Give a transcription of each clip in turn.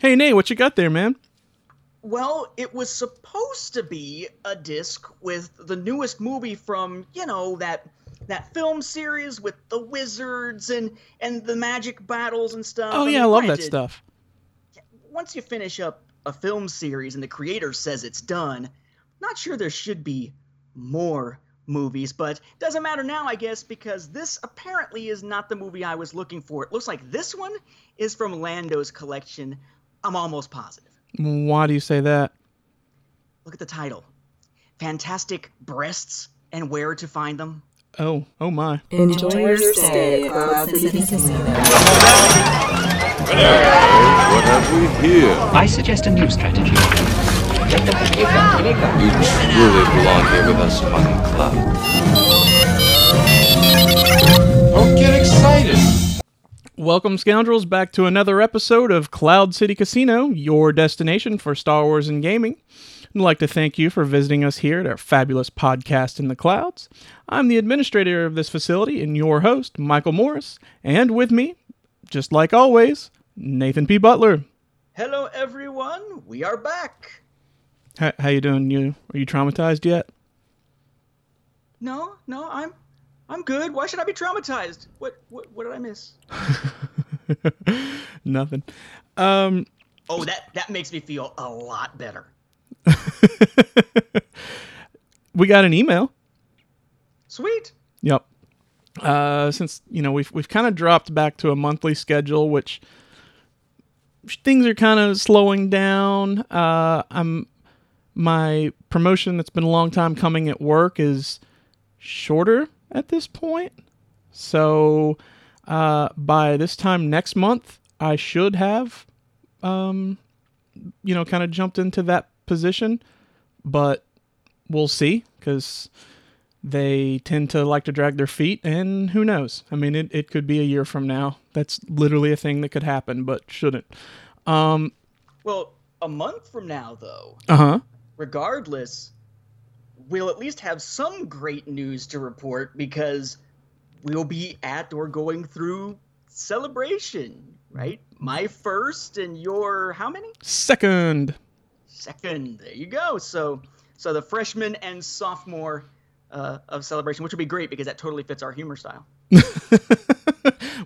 Hey, Nate, what you got there, man? Well, it was supposed to be a disc with the newest movie from, you know, that film series with the wizards and the magic battles and stuff. Oh, yeah, I love that stuff. Once you finish up a film series and the creator says it's done, not sure there should be more movies, but doesn't matter now, I guess, because this apparently is not the movie I was looking for. It looks like this one is from Lando's collection. I'm almost positive. Why do you say that? Look at the title. Fantastic Breasts and Where to Find Them. Oh my. Enjoy your stay at Cloud City Casino. What have we here? I suggest a new strategy. You truly belong here with us, fucking club. Don't get excited! Welcome, scoundrels, back to another episode of Cloud City Casino, your destination for Star Wars and gaming. I'd like to thank you for visiting us here at our fabulous podcast in the clouds. I'm the administrator of this facility and your host, Michael Morris, and with me, just like always, Nathan P. Butler. Hello, everyone. We are back. How you doing? Are you traumatized yet? No, I'm good. Why should I be traumatized? What did I miss? Nothing. Oh, that makes me feel a lot better. We got an email. Sweet. Yep. Since we've kind of dropped back to a monthly schedule, which things are kind of slowing down. My promotion that's been a long time coming at work is shorter at this point. So by this time next month, I should have, kind of jumped into that position. But we'll see, because they tend to like to drag their feet, and who knows? I mean, it could be a year from now. That's literally a thing that could happen, but shouldn't. Well, a month from now, though. Uh-huh. Regardless, we'll at least have some great news to report, because we'll be at or going through Celebration, right? My first and your how many? Second. There you go. So the freshman and sophomore of Celebration, which would be great because that totally fits our humor style.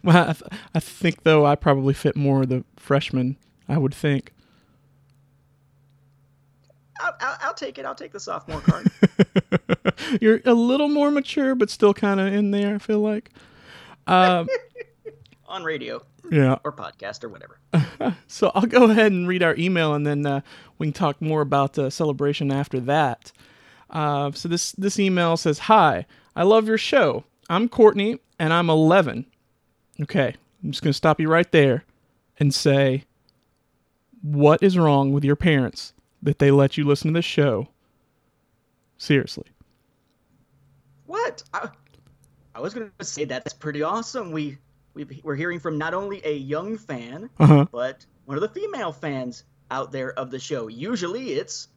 Well, I think, though, I probably fit more the freshman, I would think. I'll take it. I'll take the sophomore card. You're a little more mature, but still kind of in there, I feel like. On radio. Yeah. Or podcast or whatever. So I'll go ahead and read our email, and then we can talk more about Celebration after that. So this email says, "Hi, I love your show. I'm Courtney, and I'm 11. Okay, I'm just going to stop you right there and say, what is wrong with your parents that they let you listen to this show? Seriously. What? I was going to say that's pretty awesome. We're hearing from not only a young fan, but one of the female fans out there of the show. Usually it's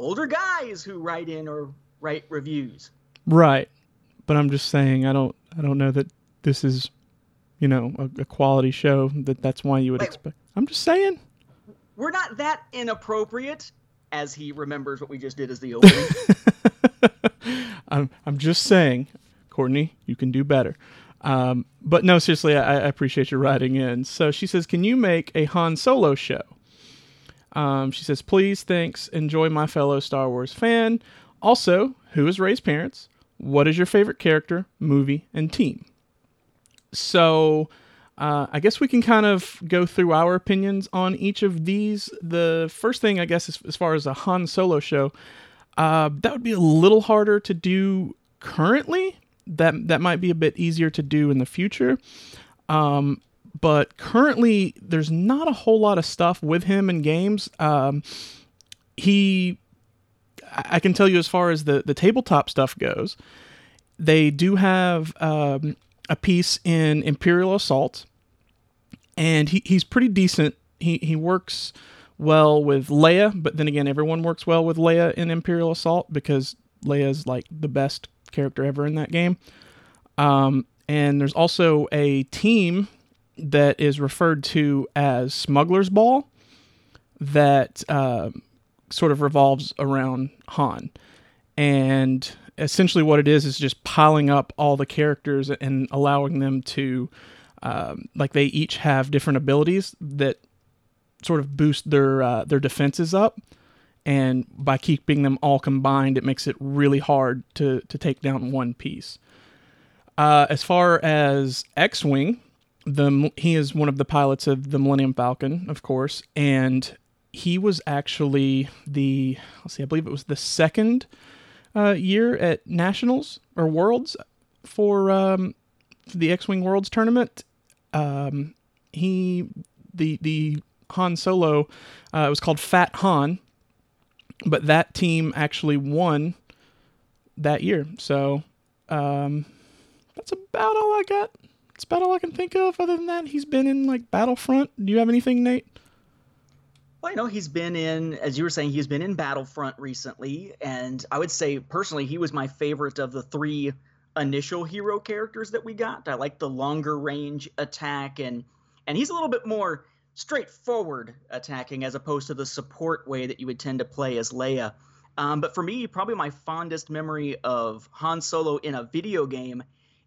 older guys who write in or write reviews. Right. But I'm just saying, I don't know that this is, a quality show that's why you would expect. I'm just saying. We're not that inappropriate. As he remembers what we just did as the opening. I'm just saying, Courtney, you can do better. But no, seriously, I appreciate your writing in. So she says, can you make a Han Solo show? She says, please, thanks, enjoy my fellow Star Wars fan. Also, who is Rey's parents? What is your favorite character, movie, and team? So I guess we can kind of go through our opinions on each of these. The first thing, I guess, is as far as a Han Solo show, that would be a little harder to do currently. That might be a bit easier to do in the future. But currently, there's not a whole lot of stuff with him in games. I can tell you as far as the tabletop stuff goes, they do have a piece in Imperial Assault. And he's pretty decent. He works well with Leia, but then again, everyone works well with Leia in Imperial Assault because Leia's like the best character ever in that game. And there's also a team that is referred to as Smuggler's Ball. that sort of revolves around Han. And essentially what it is just piling up all the characters and allowing them to, like, they each have different abilities that sort of boost their defenses up. And by keeping them all combined, it makes it really hard to take down one piece. As far as X-Wing, he is one of the pilots of the Millennium Falcon, of course, and he was actually I believe it was the second year at Nationals or Worlds for the X-Wing Worlds tournament. The Han Solo, it was called Fat Han, but that team actually won that year. So that's about all I got. It's about all I can think of. Other than that, he's been in like Battlefront. Do you have anything, Nate? Well, I know he's been in, as you were saying, he's been in Battlefront recently. And I would say, personally, he was my favorite of the three initial hero characters that we got. I like the longer range attack, and he's a little bit more straightforward attacking as opposed to the support way that you would tend to play as Leia. But for me, probably my fondest memory of Han Solo in a video game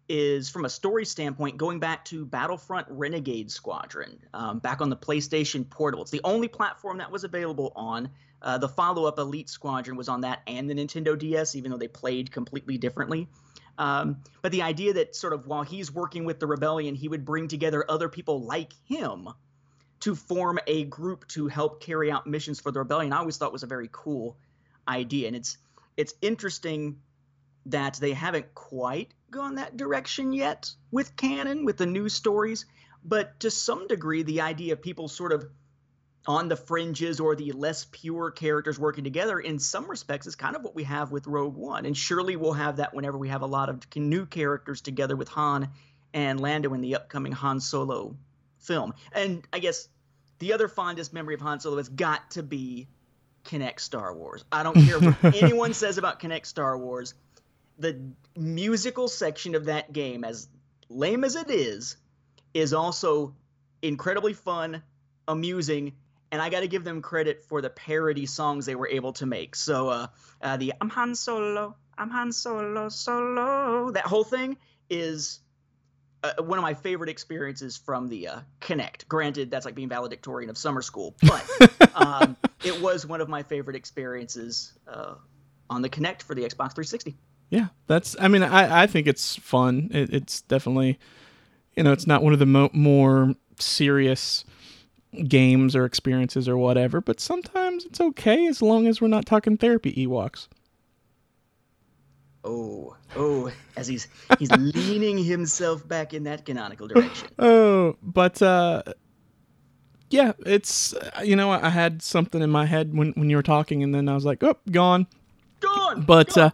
is, from a story standpoint, going back to Battlefront Renegade Squadron, back on the PlayStation Portable. It's the only platform that was available on. The follow-up Elite Squadron was on that and the Nintendo DS, even though they played completely differently. But the idea that sort of while he's working with the Rebellion, he would bring together other people like him to form a group to help carry out missions for the Rebellion, I always thought was a very cool idea. And it's interesting that they haven't quite gone that direction yet with canon, with the new stories. But to some degree, the idea of people sort of on the fringes or the less pure characters working together in some respects is kind of what we have with Rogue One. And surely we'll have that whenever we have a lot of new characters together with Han and Lando in the upcoming Han Solo film. And I guess the other fondest memory of Han Solo has got to be Kinect Star Wars. I don't care what anyone says about Kinect Star Wars. The musical section of that game, as lame as it is also incredibly fun, amusing, and I got to give them credit for the parody songs they were able to make. So the I'm Han Solo, solo, that whole thing is one of my favorite experiences from the Kinect. Granted, that's like being valedictorian of summer school, but it was one of my favorite experiences on the Kinect for the Xbox 360. Yeah, I think it's fun. It's definitely, it's not one of the more serious games or experiences or whatever, but sometimes it's okay as long as we're not talking therapy Ewoks. Oh, as he's leaning himself back in that canonical direction. Oh, but yeah, it's, I had something in my head when you were talking, and then I was like, oh, gone. But gone.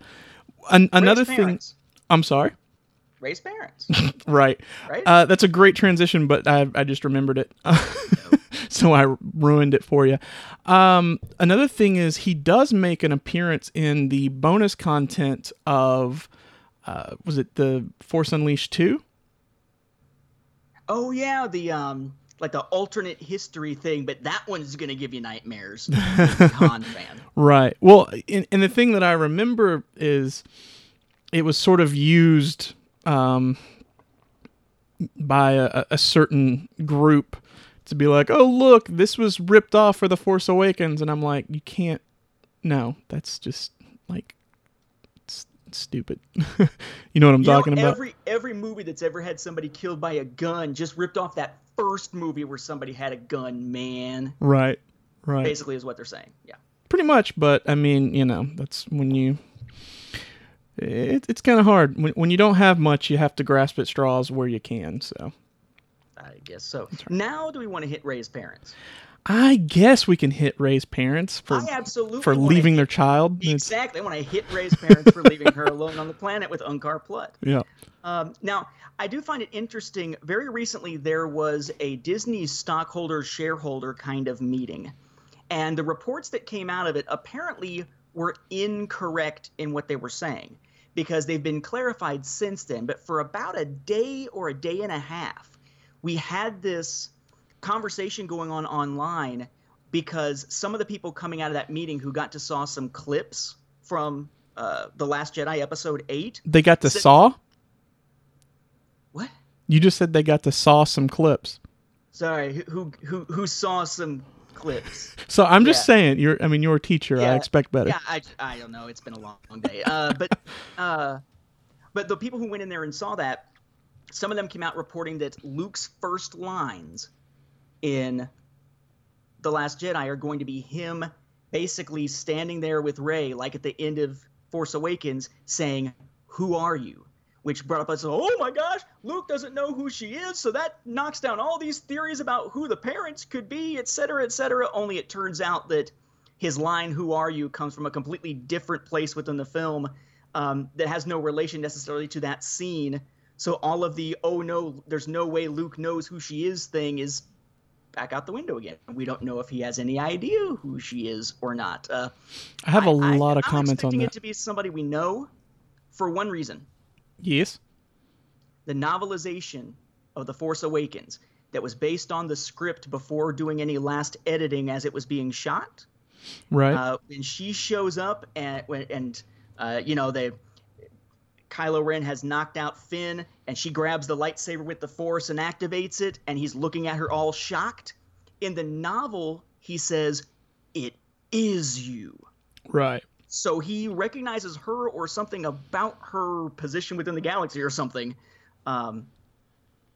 Another thing, I'm sorry. Raise parents. Right. That's a great transition, but I just remembered it. So I ruined it for you. Another thing is he does make an appearance in the bonus content of, was it the Force Unleashed 2? Oh yeah, the like the alternate history thing, but that one's going to give you nightmares. Han fan. Right. Well, and the thing that I remember is it was sort of used by a certain group to be like, oh, look, this was ripped off for The Force Awakens. And I'm like, you can't. No, that's just like stupid. You know what I'm talking about? Every movie that's ever had somebody killed by a gun just ripped off that first movie where somebody had a gun, man. Right. Basically is what they're saying. Yeah. Pretty much, but I mean, that's when it's kind of hard. When you don't have much, you have to grasp at straws where you can, so. I guess so. Right. Now do we want to hit Ray's parents? I guess we can hit Ray's parents for leaving their child. Exactly. I want to hit Ray's parents for leaving her alone on the planet with Unkar Plutt. Yeah. Now, I do find it interesting. Very recently, there was a Disney stockholder shareholder kind of meeting. And the reports that came out of it apparently were incorrect in what they were saying, because they've been clarified since then. But for about a day or a day and a half, we had this conversation going on online because some of the people coming out of that meeting who got to saw some clips from The Last Jedi Episode 8... They got to saw? What? You just said they got to saw some clips. Sorry, who saw some clips? So I'm just saying, you're a teacher. Yeah. I expect better. Yeah, I don't know. It's been a long day. But the people who went in there and saw that, some of them came out reporting that Luke's first lines in The Last Jedi are going to be him basically standing there with Rey, like at the end of Force Awakens, saying, "Who are you?" Which brought up us, oh my gosh, Luke doesn't know who she is, so that knocks down all these theories about who the parents could be, et cetera, only it turns out that his line, "Who are you?" comes from a completely different place within the film that has no relation necessarily to that scene. So all of the, oh no, there's no way Luke knows who she is thing is back out the window again. We don't know if he has any idea who she is or not. I have a lot of comments on that. I'm expecting it to be somebody we know for one reason. Yes. The novelization of The Force Awakens that was based on the script before doing any last editing as it was being shot. Right. When she shows up Kylo Ren has knocked out Finn and she grabs the lightsaber with the Force and activates it and he's looking at her all shocked. In the novel, he says, "It is you." Right. So he recognizes her or something about her position within the galaxy or something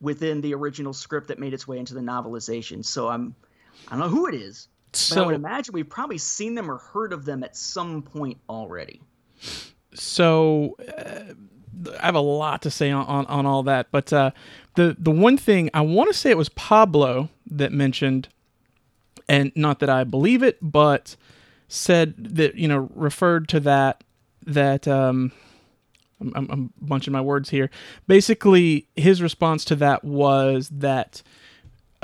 within the original script that made its way into the novelization. So I don't know who it is, but I would imagine we've probably seen them or heard of them at some point already. So I have a lot to say on all that. But the one thing, I want to say it was Pablo that mentioned, and not that I believe it, but... said that, referred to that I'm bunching my words here. Basically, his response to that was that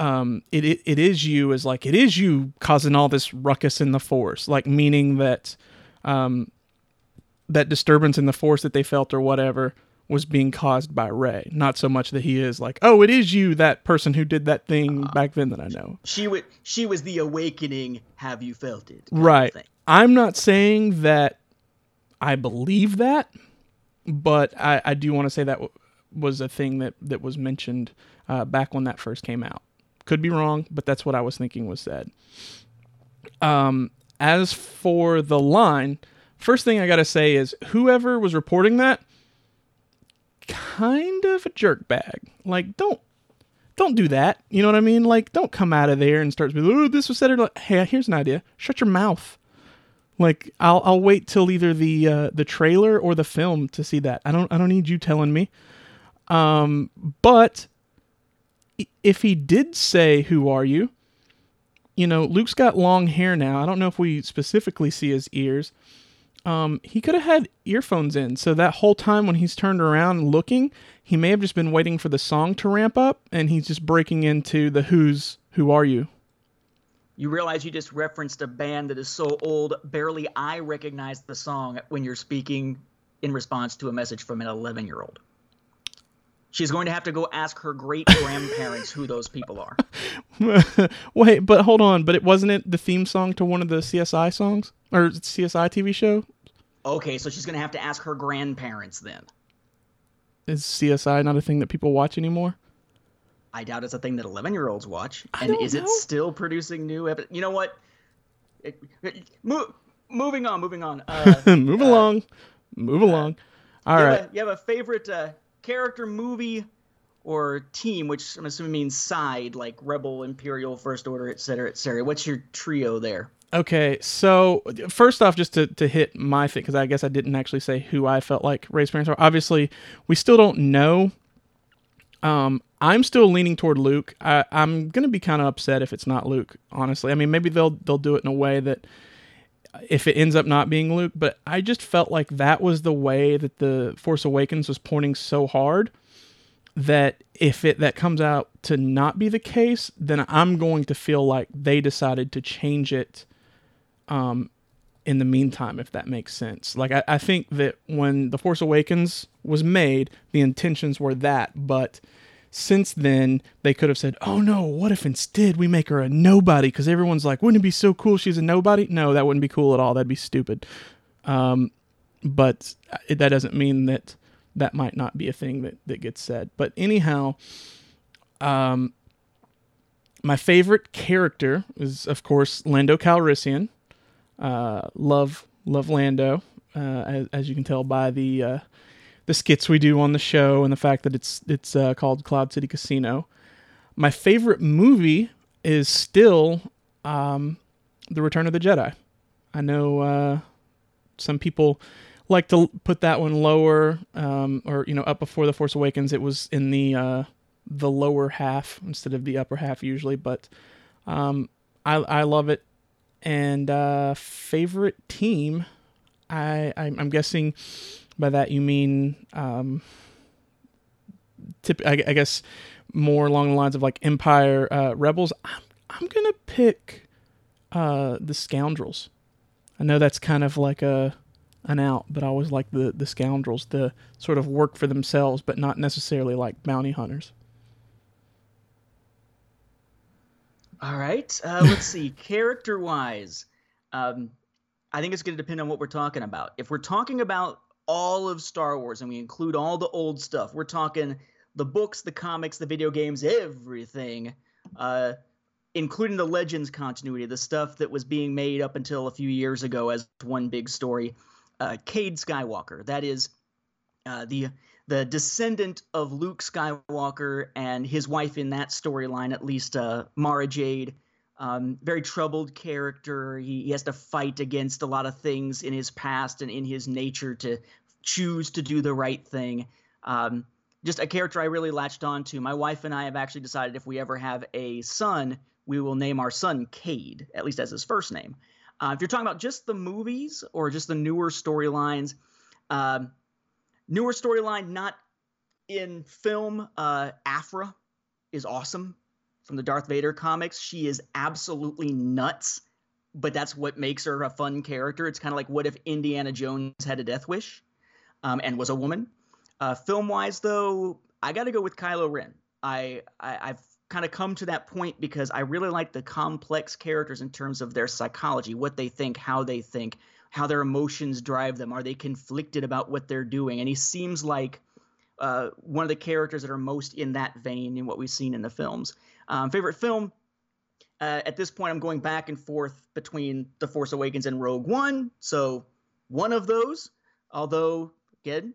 it is you, is like, it is you causing all this ruckus in the Force, like meaning that that disturbance in the Force that they felt or whatever was being caused by Rey, not so much that he is like, oh, it is you, that person who did that thing back then that I know. She was the awakening, have you felt it? Right. I'm not saying that I believe that, but I do want to say that was a thing that was mentioned back when that first came out. Could be wrong, but that's what I was thinking was said. As for the line, first thing I got to say is whoever was reporting that, kind of a jerk bag. Like, don't do that. You know what I mean? Like, don't come out of there and start to be, "Oh, this was said," or like, "Hey, here's an idea." Shut your mouth. Like, I'll wait till either the trailer or the film to see that. I don't need you telling me. But if he did say, "Who are you?" Luke's got long hair now. I don't know if we specifically see his ears. He could have had earphones in, so that whole time when he's turned around looking, he may have just been waiting for the song to ramp up, and he's just breaking into the "Who are you?" You realize you just referenced a band that is so old, barely I recognize the song when you're speaking in response to a message from an 11-year-old. She's going to have to go ask her great-grandparents who those people are. Wait, but hold on. But wasn't it the theme song to one of the CSI songs? Or CSI TV show? Okay, so she's going to have to ask her grandparents then. Is CSI not a thing that people watch anymore? I doubt it's a thing that 11-year-olds watch. And is it still producing new episodes? You know what? Moving on. Move along. All right. You have a favorite... character, movie, or team, which I'm assuming means side, like Rebel, Imperial, First Order, etc. What's your trio there? Okay, so first off, just to hit my thing, because I guess I didn't actually say who I felt like Rey's parents are. Obviously, we still don't know. I'm still leaning toward Luke. I'm going to be kind of upset if it's not Luke, honestly. I mean, maybe they'll do it in a way that if it ends up not being Luke, but I just felt like that was the way that the Force Awakens was pointing so hard that if that comes out to not be the case, then I'm going to feel like they decided to change it in the meantime, if that makes sense. Like, I think that when the Force Awakens was made, the intentions were that, but since then, they could have said, oh no, what if instead we make her a nobody? Because everyone's like, wouldn't it be so cool she's a nobody? No, that wouldn't be cool at all. That'd be stupid. But that doesn't mean that that might not be a thing that gets said. But anyhow, my favorite character is, of course, Lando Calrissian. Love Lando, as you can tell by the skits we do on the show and the fact that it's called Cloud City Casino. My favorite movie is still The Return of the Jedi. I know some people like to put that one lower, or up before The Force Awakens. It was in the lower half instead of the upper half usually, but I love it. And favorite team, I'm guessing. By that you mean, I guess more along the lines of like Empire, Rebels. I'm gonna pick the Scoundrels. I know that's kind of like an out, but I always like the Scoundrels, the sort of work for themselves, but not necessarily like bounty hunters. All right, let's see. Character wise, I think it's gonna depend on what we're talking about. If we're talking about all of Star Wars, and we include all the old stuff. We're talking the books, the comics, the video games, everything, including the Legends continuity, the stuff that was being made up until a few years ago as one big story. Cade Skywalker, that is the descendant of Luke Skywalker and his wife in that storyline, at least Mara Jade. Very troubled character. He has to fight against a lot of things in his past and in his nature to choose to do the right thing. Just a character I really latched on to. My wife and I have actually decided if we ever have a son, we will name our son Cade, at least as his first name. If you're talking about just the movies or just the newer storylines, not in film, Aphra is awesome. From the Darth Vader comics, she is absolutely nuts, but that's what makes her a fun character. It's kind of like what if Indiana Jones had a death wish and was a woman. Film-wise, though, I got to go with Kylo Ren. I've kind of come to that point because I really like the complex characters in terms of their psychology, what they think, how their emotions drive them. Are they conflicted about what they're doing? And he seems like one of the characters that are most in that vein in what we've seen in the films. Favorite film, at this point, I'm going back and forth between The Force Awakens and Rogue One. So one of those, although, again,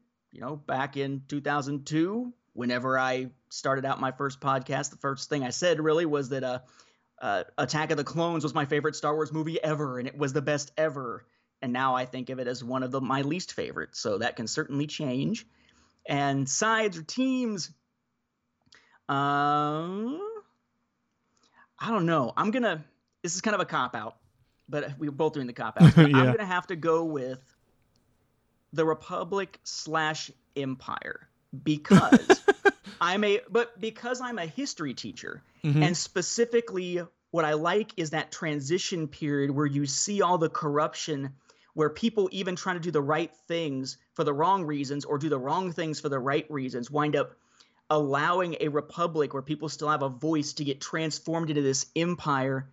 back in 2002, whenever I started out my first podcast, the first thing I said really was that Attack of the Clones was my favorite Star Wars movie ever, and it was the best ever. And now I think of it as one of my least favorite. So that can certainly change. And sides or teams, I don't know. This is kind of a cop-out, but we're both doing the cop-out. Yeah. I'm going to have to go with the Republic / Empire because because I'm a history teacher, mm-hmm. and specifically what I like is that transition period where you see all the corruption, where people even trying to do the right things for the wrong reasons or do the wrong things for the right reasons wind up allowing a republic where people still have a voice to get transformed into this empire,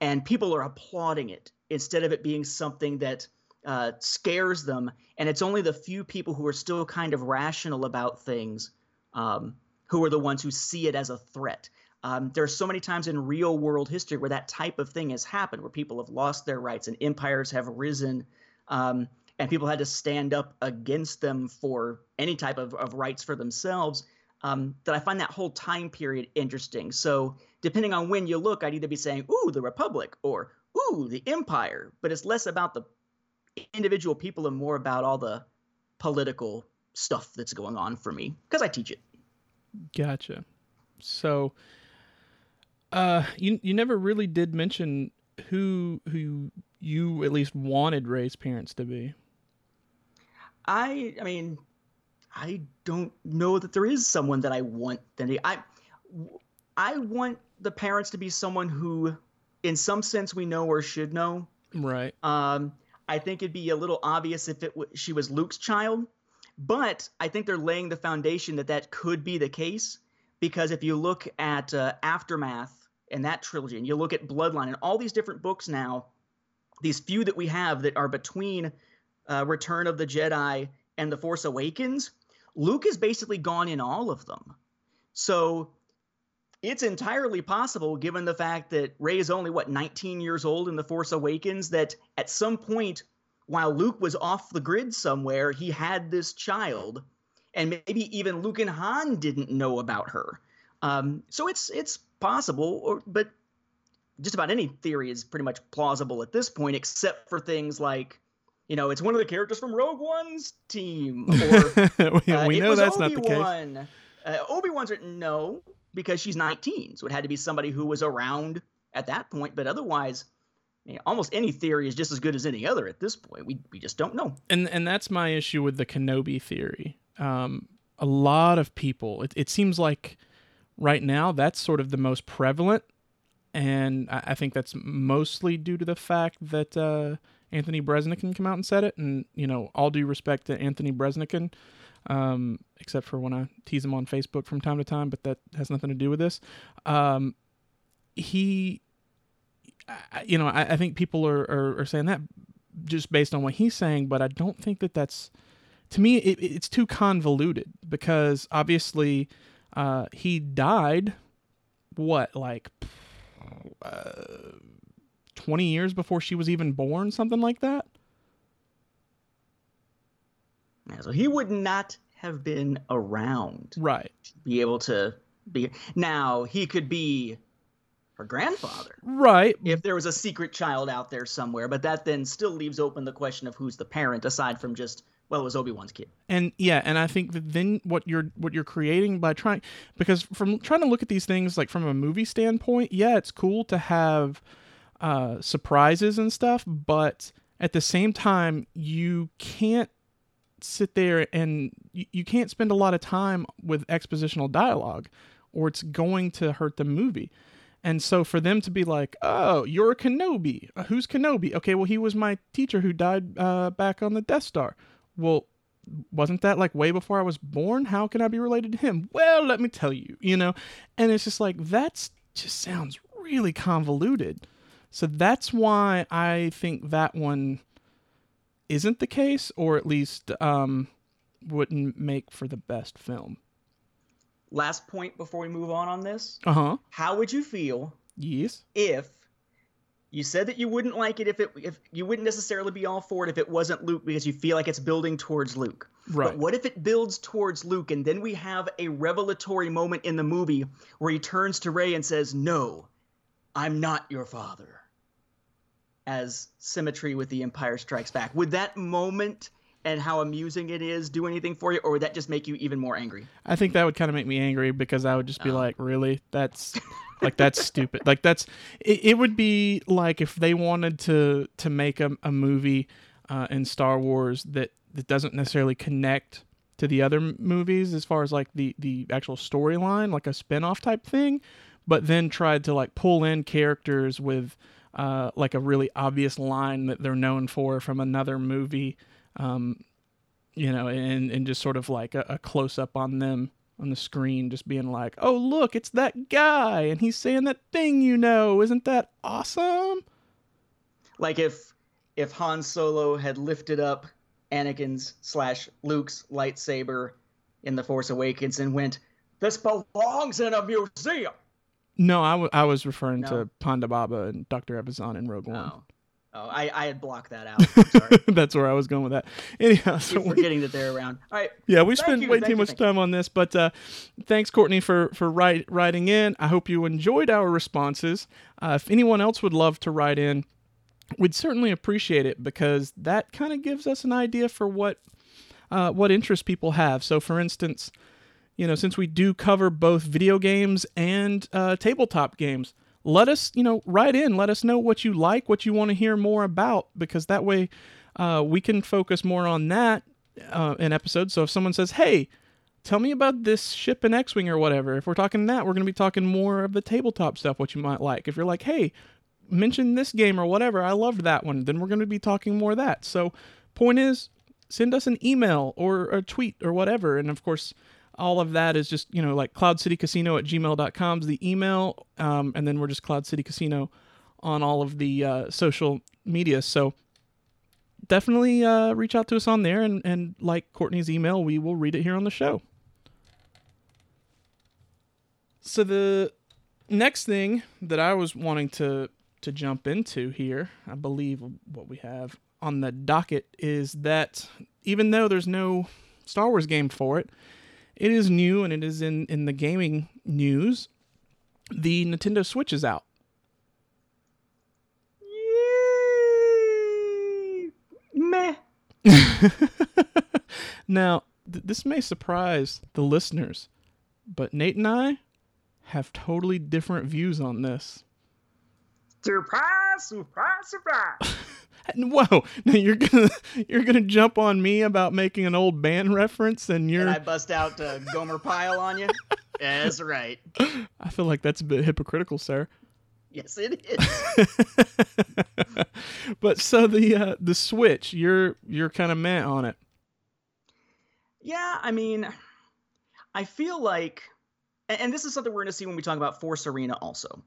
and people are applauding it instead of it being something that scares them. And it's only the few people who are still kind of rational about things who are the ones who see it as a threat. There are so many times in real world history where that type of thing has happened, where people have lost their rights and empires have risen, and people had to stand up against them for any type of rights for themselves. That I find that whole time period interesting. So depending on when you look, I'd either be saying, ooh, the Republic, or ooh, the Empire. But it's less about the individual people and more about all the political stuff that's going on for me, because I teach it. Gotcha. So you never really did mention who you at least wanted Rey's parents to be. I mean, I don't know that there is someone that I want. I want the parents to be someone who, in some sense, we know or should know. Right. I think it'd be a little obvious if she was Luke's child, but I think they're laying the foundation that could be the case. because if you look at Aftermath and that trilogy, and you look at Bloodline and all these different books now, these few that we have that are between Return of the Jedi and The Force Awakens, Luke is basically gone in all of them. So it's entirely possible, given the fact that Rey is only, 19 years old in The Force Awakens, that at some point while Luke was off the grid somewhere, he had this child, and maybe even Luke and Han didn't know about her. So it's possible, but just about any theory is pretty much plausible at this point, except for things like, it's one of the characters from Rogue One's team. Or, we know that's Obi-Wan. Not the case. Obi-Wan's no, because she's 19, so it had to be somebody who was around at that point. But otherwise, almost any theory is just as good as any other at this point. We just don't know. And that's my issue with the Kenobi theory. A lot of people, it seems like right now that's sort of the most prevalent. And I think that's mostly due to the fact that Anthony Bresnikan came out and said it. And, all due respect to Anthony Bresnikan, except for when I tease him on Facebook from time to time, but that has nothing to do with this. I think people are saying that just based on what he's saying, but I don't think that's, to me, it's too convoluted, because obviously he died, 20 years before she was even born, something like that. Yeah, so he would not have been around, right, to be able to be. Now he could be her grandfather, right, if there was a secret child out there somewhere, but that then still leaves open the question of who's the parent, aside from just, well, it was Obi-Wan's kid. And yeah, and I think that then what you're creating by trying, because from trying to look at these things like from a movie standpoint, yeah, it's cool to have surprises and stuff, but at the same time, you can't sit there and you can't spend a lot of time with expositional dialogue, or it's going to hurt the movie. And so for them to be like, oh, you're a Kenobi. Who's Kenobi? Okay, well, he was my teacher who died back on the Death Star. Well, wasn't that like way before I was born? How can I be related to him? Well, let me tell you, And it's just like, that's just sounds really convoluted. So that's why I think that one isn't the case, or at least wouldn't make for the best film. Last point before we move on this. Uh-huh. How would you feel? Yes. If you said that you wouldn't like it, if you wouldn't necessarily be all for it if it wasn't Luke, because you feel like it's building towards Luke. Right. But what if it builds towards Luke, and then we have a revelatory moment in the movie where he turns to Rey and says, "No, I'm not your father." As symmetry with The Empire Strikes Back. Would that moment and how amusing it is do anything for you, or would that just make you even more angry? I think that would kind of make me angry, because I would just be like, really? That's like, that's stupid. Like that's, it would be like if they wanted to make a movie in Star Wars that doesn't necessarily connect to the other movies as far as like the actual storyline, like a spinoff type thing, but then tried to like pull in characters with like a really obvious line that they're known for from another movie, and just sort of like a close up on them on the screen, just being like, oh, look, it's that guy, and he's saying that thing, isn't that awesome? Like if Han Solo had lifted up Anakin's / Luke's lightsaber in The Force Awakens and went, "This belongs in a museum." No, I was referring to Ponda Baba and Dr. Ebazan in Rogue One. Oh, I had blocked that out. I'm sorry. That's where I was going with that. Anyhow, so we're forgetting that they're around. All right. Yeah, we spent way too much time on this, but thanks, Courtney, for writing in. I hope you enjoyed our responses. If anyone else would love to write in, we'd certainly appreciate it, because that kind of gives us an idea for what interests people have. So, for instance, since we do cover both video games and tabletop games, let us, write in. Let us know what you like, what you want to hear more about, because that way we can focus more on that in episodes. So if someone says, hey, tell me about this ship in X-Wing or whatever, if we're talking that, we're going to be talking more of the tabletop stuff, what you might like. If you're like, hey, mention this game or whatever, I loved that one, then we're going to be talking more of that. So point is, send us an email or a tweet or whatever. And of course, all of that is just, you know, like cloudcitycasino@gmail.com is the email. And then we're just Cloud City Casino on all of the social media. So definitely reach out to us on there. And like Courtney's email, we will read it here on the show. So the next thing that I was wanting to jump into here, I believe what we have on the docket is that even though there's no Star Wars game for it, it is new and it is in the gaming news. The Nintendo Switch is out. Yay! Meh. Now, this may surprise the listeners, but Nate and I have totally different views on this. Surprise! Surprise! Surprise! Whoa! Now you're gonna jump on me about making an old band reference, and you're. And I bust out Gomer Pyle on you. Yeah, that's right. I feel like that's a bit hypocritical, sir. Yes, it is. But so the Switch, you're kind of meh on it. Yeah, I mean, I feel like, and this is something we're gonna see when we talk about Force Arena, also.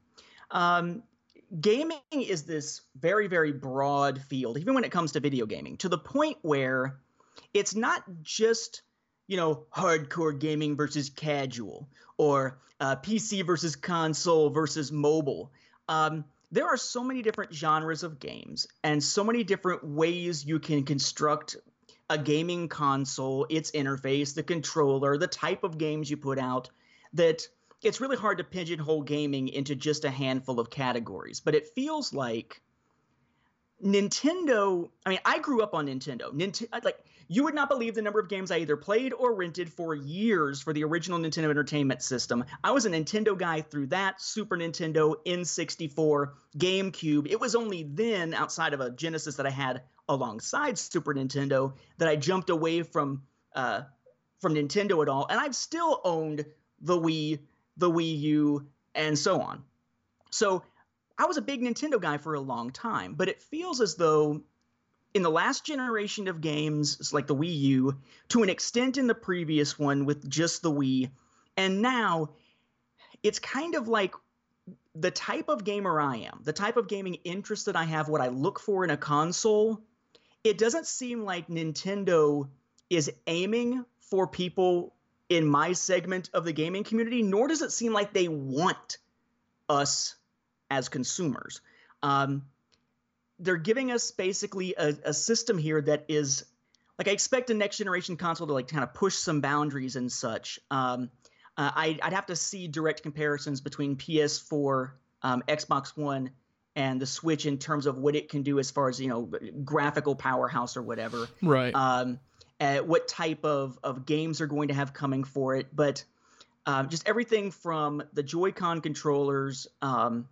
Gaming is this very, very broad field, even when it comes to video gaming, to the point where it's not just, you know, hardcore gaming versus casual or PC versus console versus mobile. There are so many different genres of games and so many different ways you can construct a gaming console, its interface, the controller, the type of games you put out that it's really hard to pigeonhole gaming into just a handful of categories, but it feels like Nintendo. I mean, I grew up on Nintendo. Like, you would not believe the number of games I either played or rented for years for the original Nintendo Entertainment System. I was a Nintendo guy through that, Super Nintendo, N64, GameCube. It was only then, outside of a Genesis that I had alongside Super Nintendo, that I jumped away from Nintendo at all. And I've still owned the Wii U, and so on. So I was a big Nintendo guy for a long time, but it feels as though in the last generation of games, like the Wii U, to an extent in the previous one with just the Wii, and now it's kind of like the type of gamer I am, the type of gaming interest that I have, what I look for in a console, it doesn't seem like Nintendo is aiming for people in my segment of the gaming community, nor does it seem like they want us as consumers. They're giving us basically a system here that is, like, I expect a next generation console to, like, kind of push some boundaries and such. I'd have to see direct comparisons between PS4, Xbox One, and the Switch in terms of what it can do as far as, you know, graphical powerhouse or whatever. Right. What type of games are going to have coming for it. But just everything from the Joy-Con controllers and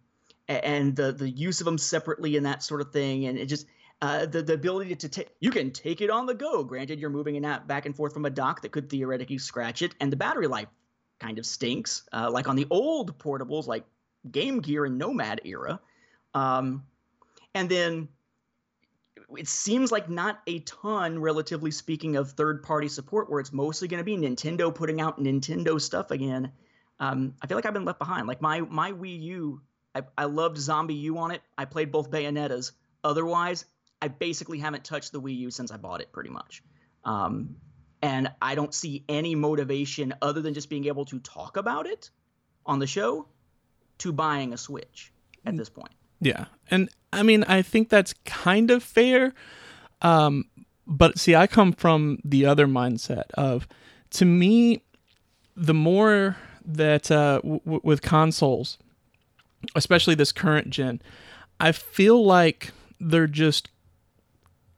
the use of them separately and that sort of thing. And it just the ability to take – you can take it on the go. Granted, you're moving it out back and forth from a dock that could theoretically scratch it. And the battery life kind of stinks, like on the old portables like Game Gear and Nomad era. And then – it seems like not a ton, relatively speaking, of third-party support, where it's mostly going to be Nintendo putting out Nintendo stuff again. I feel like I've been left behind. Like my Wii U, I loved Zombie U on it. I played both Bayonettas. Otherwise, I basically haven't touched the Wii U since I bought it, pretty much. And I don't see any motivation other than just being able to talk about it on the show to buying a Switch at this point. Yeah. And I mean, I think that's kind of fair. But see, I come from the other mindset of, to me, the more that with consoles, especially this current gen, I feel like they're just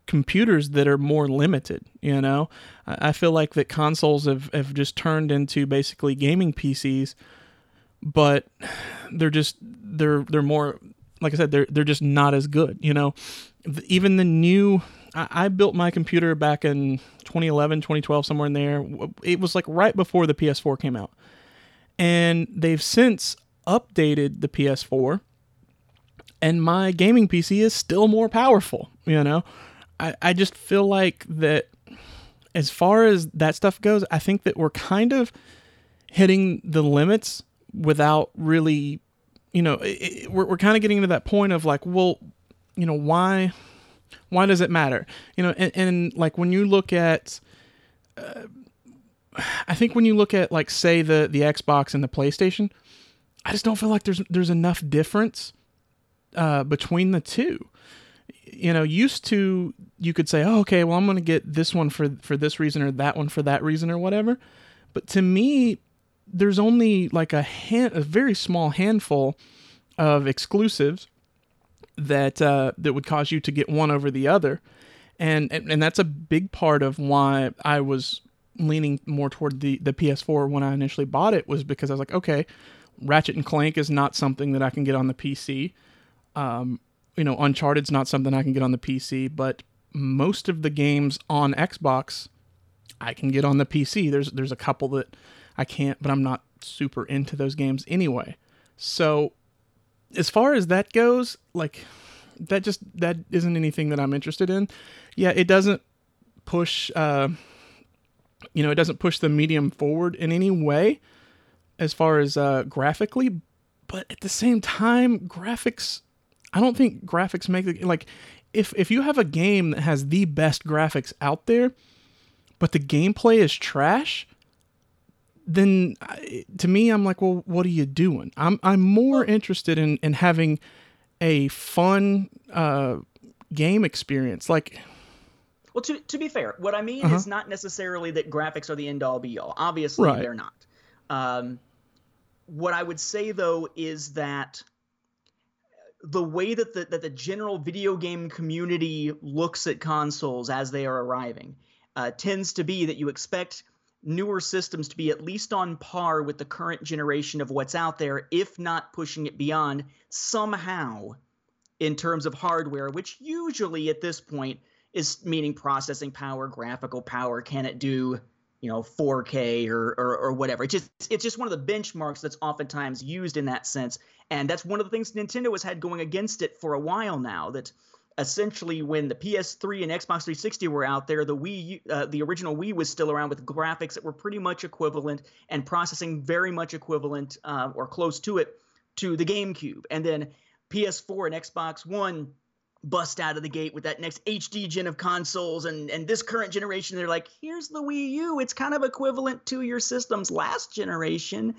computers that are more limited. You know, I feel like that consoles have just turned into basically gaming PCs, but they're more, like I said, they're just not as good, you know. Even the new, I built my computer back in 2011, 2012, somewhere in there. It was like right before the PS4 came out. And they've since updated the PS4, and my gaming PC is still more powerful, you know. I just feel like that as far as that stuff goes, I think that we're kind of hitting the limits without really, you know, we're kind of getting to that point of like, well, you know, why does it matter? You know, and like when you look at, I think when you look at like, say the Xbox and the PlayStation, I just don't feel like there's enough difference between the two. You know, used to you could say, oh, okay, well, I'm going to get this one for this reason or that one for that reason or whatever. But to me, there's only like a very small handful of exclusives that would cause you to get one over the other. And that's a big part of why I was leaning more toward the PS4 when I initially bought it, was because I was like, okay, Ratchet and Clank is not something that I can get on the PC. You know, Uncharted's not something I can get on the PC, but most of the games on Xbox I can get on the PC. There's a couple that I can't, but I'm not super into those games anyway. So as far as that goes, like that isn't anything that I'm interested in. Yeah, it doesn't push the medium forward in any way as far as graphically, but at the same time, graphics, I don't think graphics make the... Like, if you have a game that has the best graphics out there, but the gameplay is trash, then to me, I'm like, well, what are you doing? I'm more interested in having a fun game experience. Like... Well, to be fair, what I mean is not necessarily that graphics are the end-all, be-all. Obviously, They're not. What I would say, though, is that... the way that the general video game community looks at consoles as they are arriving tends to be that you expect newer systems to be at least on par with the current generation of what's out there, if not pushing it beyond somehow in terms of hardware, which usually at this point is meaning processing power, graphical power. Can it do, you know, 4K or whatever? It's just one of the benchmarks that's oftentimes used in that sense. And that's one of the things Nintendo has had going against it for a while now, that essentially when the PS3 and Xbox 360 were out there, the Wii, the original Wii was still around with graphics that were pretty much equivalent and processing very much equivalent or close to it to the GameCube. And then PS4 and Xbox One bust out of the gate with that next HD gen of consoles and this current generation. They're like, here's the Wii U. It's kind of equivalent to your system's last generation.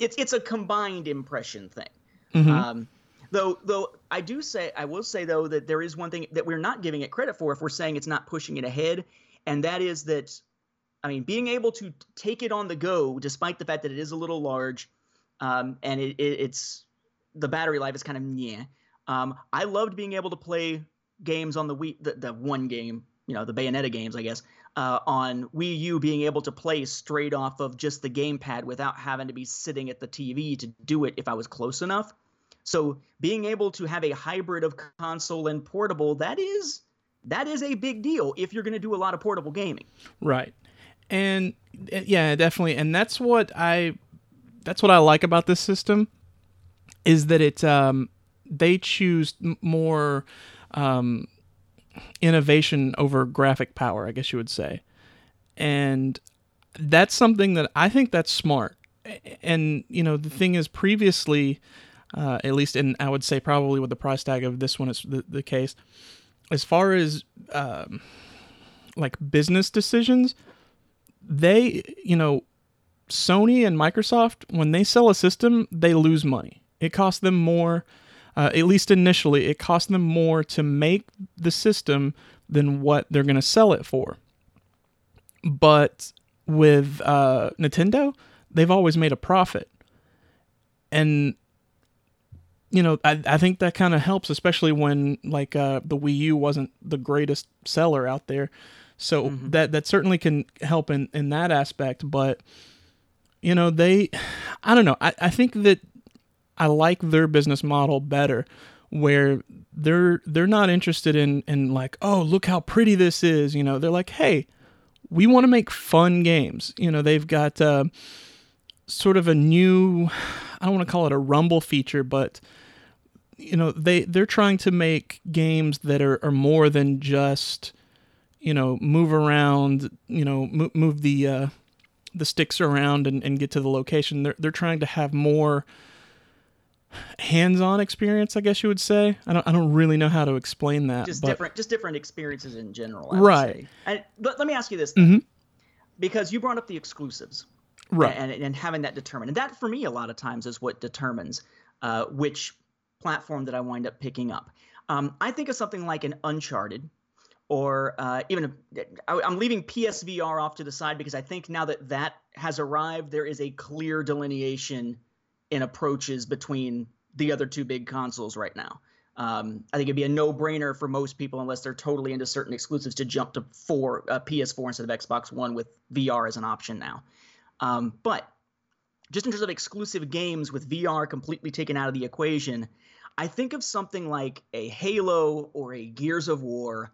It's a combined impression thing. Mm-hmm. Though I will say though that there is one thing that we're not giving it credit for if we're saying it's not pushing it ahead, and that is that, I mean, being able to take it on the go, despite the fact that it is a little large, and it's the battery life is kind of meh. I loved being able to play games on the Wii, the one game, you know, the Bayonetta games, I guess, on Wii U, being able to play straight off of just the gamepad without having to be sitting at the TV to do it if I was close enough. So being able to have a hybrid of console and portable, that is a big deal if you're going to do a lot of portable gaming. Right. And yeah, definitely. And that's what I like about this system, is that it's, they choose more innovation over graphic power, I guess you would say. And that's something that I think that's smart. And, you know, the thing is previously, at least, and I would say probably with the price tag of this one is the case, as far as like business decisions, they, you know, Sony and Microsoft, when they sell a system, they lose money. It costs them more. At least initially, it costs them more to make the system than what they're going to sell it for. But with Nintendo, they've always made a profit. And, you know, I think that kind of helps, especially when, like, the Wii U wasn't the greatest seller out there. So mm-hmm. that certainly can help in that aspect. But, you know, I don't know. I think that I like their business model better, where they're not interested in like, oh, look how pretty this is. You know, they're like, hey, we want to make fun games. You know, they've got sort of a new, I don't want to call it a rumble feature, but, you know, they're trying to make games that are more than just, you know, move around, you know, move the sticks around and get to the location. They're trying to have more hands-on experience, I guess you would say. I don't really know how to explain that. Different experiences in general. I would say. But let me ask you this, mm-hmm. because you brought up the exclusives, right? And having that determined, and that for me a lot of times is what determines which platform that I wind up picking up. I think of something like an Uncharted, or I'm leaving PSVR off to the side because I think now that that has arrived, there is a clear delineation in approaches between the other two big consoles right now. I think it'd be a no-brainer for most people, unless they're totally into certain exclusives, to jump to PS4 instead of Xbox One with VR as an option now. But just in terms of exclusive games with VR completely taken out of the equation, I think of something like a Halo or a Gears of War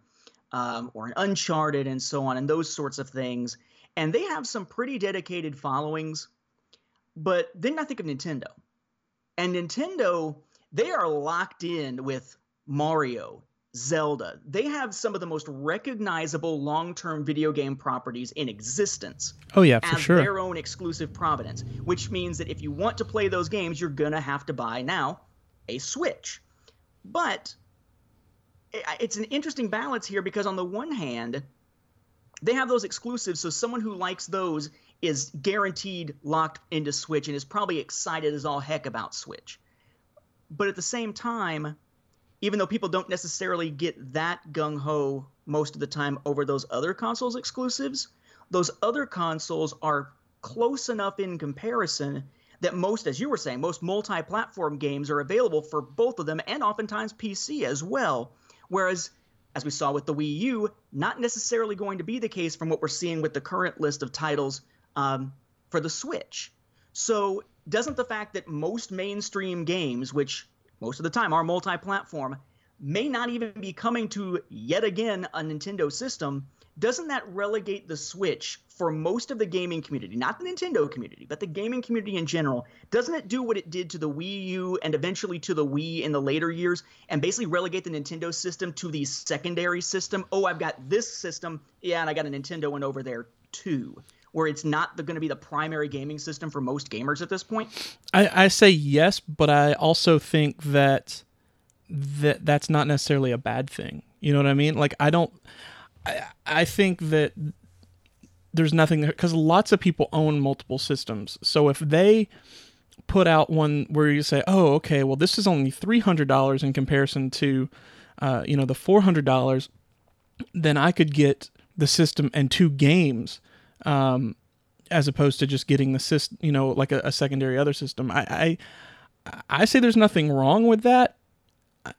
or an Uncharted and so on, and those sorts of things. And they have some pretty dedicated followings. But then I think of Nintendo. And Nintendo, they are locked in with Mario, Zelda. They have some of the most recognizable long-term video game properties in existence. Oh, yeah, for sure. Their own exclusive provenance, which means that if you want to play those games, you're going to have to buy now a Switch. But it's an interesting balance here, because on the one hand, they have those exclusives, so someone who likes those is guaranteed locked into Switch and is probably excited as all heck about Switch. But at the same time, even though people don't necessarily get that gung-ho most of the time over those other consoles' exclusives, those other consoles are close enough in comparison that most, as you were saying, most multi-platform games are available for both of them, and oftentimes PC as well. Whereas, as we saw with the Wii U, not necessarily going to be the case from what we're seeing with the current list of titles for the Switch. So doesn't the fact that most mainstream games, which most of the time are multi-platform, may not even be coming to, yet again, a Nintendo system, doesn't that relegate the Switch for most of the gaming community, not the Nintendo community, but the gaming community in general? Doesn't it do what it did to the Wii U and eventually to the Wii in the later years, and basically relegate the Nintendo system to the secondary system? Oh, I've got this system, yeah, and I got a Nintendo one over there too, where it's not going to be the primary gaming system for most gamers at this point? I say yes, but I also think that that's not necessarily a bad thing. You know what I mean? Like, I think that there's nothing there, because lots of people own multiple systems. So if they put out one where you say, oh, okay, well, this is only $300 in comparison to, the $400, then I could get the system and two games, as opposed to just getting the system, you know, like a secondary other system. I say there's nothing wrong with that.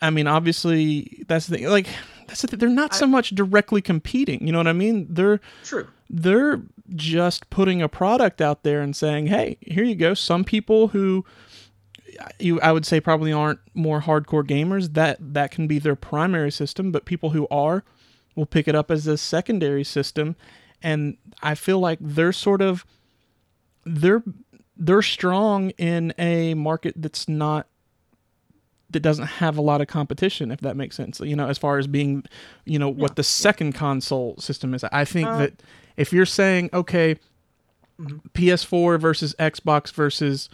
I mean, obviously, that's the thing. Like, that's the thing. They're not so much directly competing. You know what I mean? They're true. They're just putting a product out there and saying, "Hey, here you go." Some people who I would say probably aren't more hardcore gamers, that can be their primary system, but people who are will pick it up as a secondary system. And I feel like they're sort of they're strong in a market that's not. That doesn't have a lot of competition, if that makes sense, you know, as far as being, you know, what the second console system is. I think that if you're saying, okay, PS4 versus Xbox versus,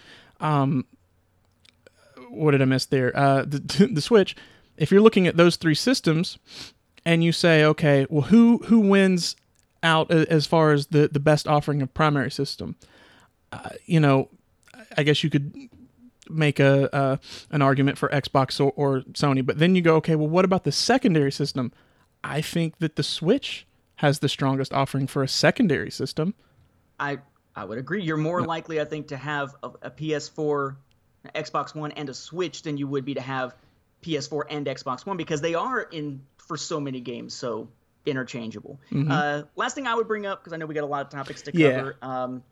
what did I miss there? The Switch. If you're looking at those three systems and you say, okay, well, who wins out as far as the best offering of primary system? You know, I guess you could make an argument for Xbox or Sony, but then you go, okay, well, what about the secondary system? I think that the Switch has the strongest offering for a secondary system. I would agree. You're more likely, I think, to have a PS4, an Xbox One, and a Switch than you would be to have PS4 and Xbox One, because they are, in for so many games, so interchangeable. Mm-hmm. Last thing I would bring up, because I know we got a lot of topics to cover,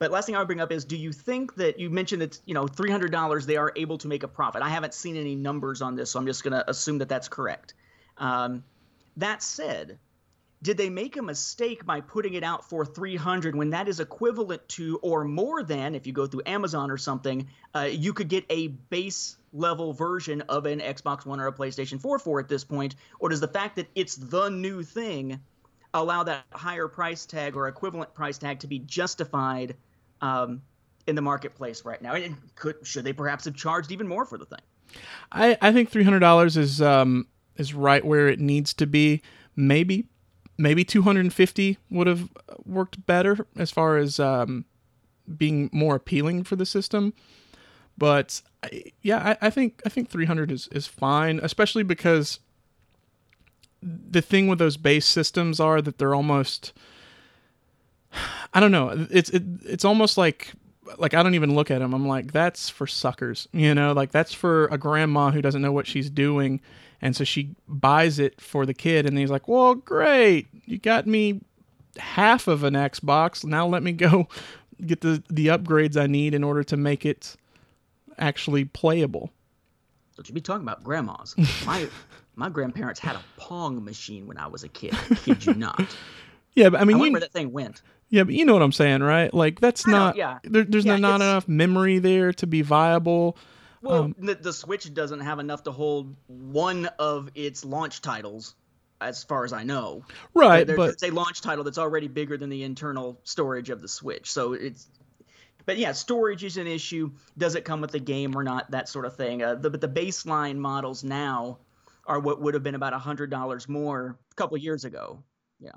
but last thing I would bring up is, do you think that you mentioned that, you know, $300, they are able to make a profit? I haven't seen any numbers on this, so I'm just going to assume that that's correct. That said, did they make a mistake by putting it out for $300 when that is equivalent to, or more than, if you go through Amazon or something, you could get a base level version of an Xbox One or a PlayStation 4 for at this point? Or does the fact that it's the new thing allow that higher price tag or equivalent price tag to be justified in the marketplace right now? And should they perhaps have charged even more for the thing? I think $300 is right where it needs to be. Maybe $250 would have worked better as far as being more appealing for the system. But I think $300 is fine, especially because the thing with those base systems are that they're almost, I don't know. It's almost like I don't even look at them. I'm like, that's for suckers, you know, like that's for a grandma who doesn't know what she's doing. And so she buys it for the kid, and he's like, well, great, you got me half of an Xbox. Now let me go get the upgrades I need in order to make it actually playable. Don't you be talking about grandmas. My grandparents had a Pong machine when I was a kid. I kid you not. Yeah, but I mean, I wonder where that thing went. Yeah, but you know what I'm saying, right? Like, that's not... Yeah. There's not enough memory there to be viable. Well, the Switch doesn't have enough to hold one of its launch titles, as far as I know. Right, but... It's a launch title that's already bigger than the internal storage of the Switch, so it's... But yeah, storage is an issue. Does it come with the game or not? That sort of thing. But the baseline models now are what would have been about $100 more a couple years ago. Yeah.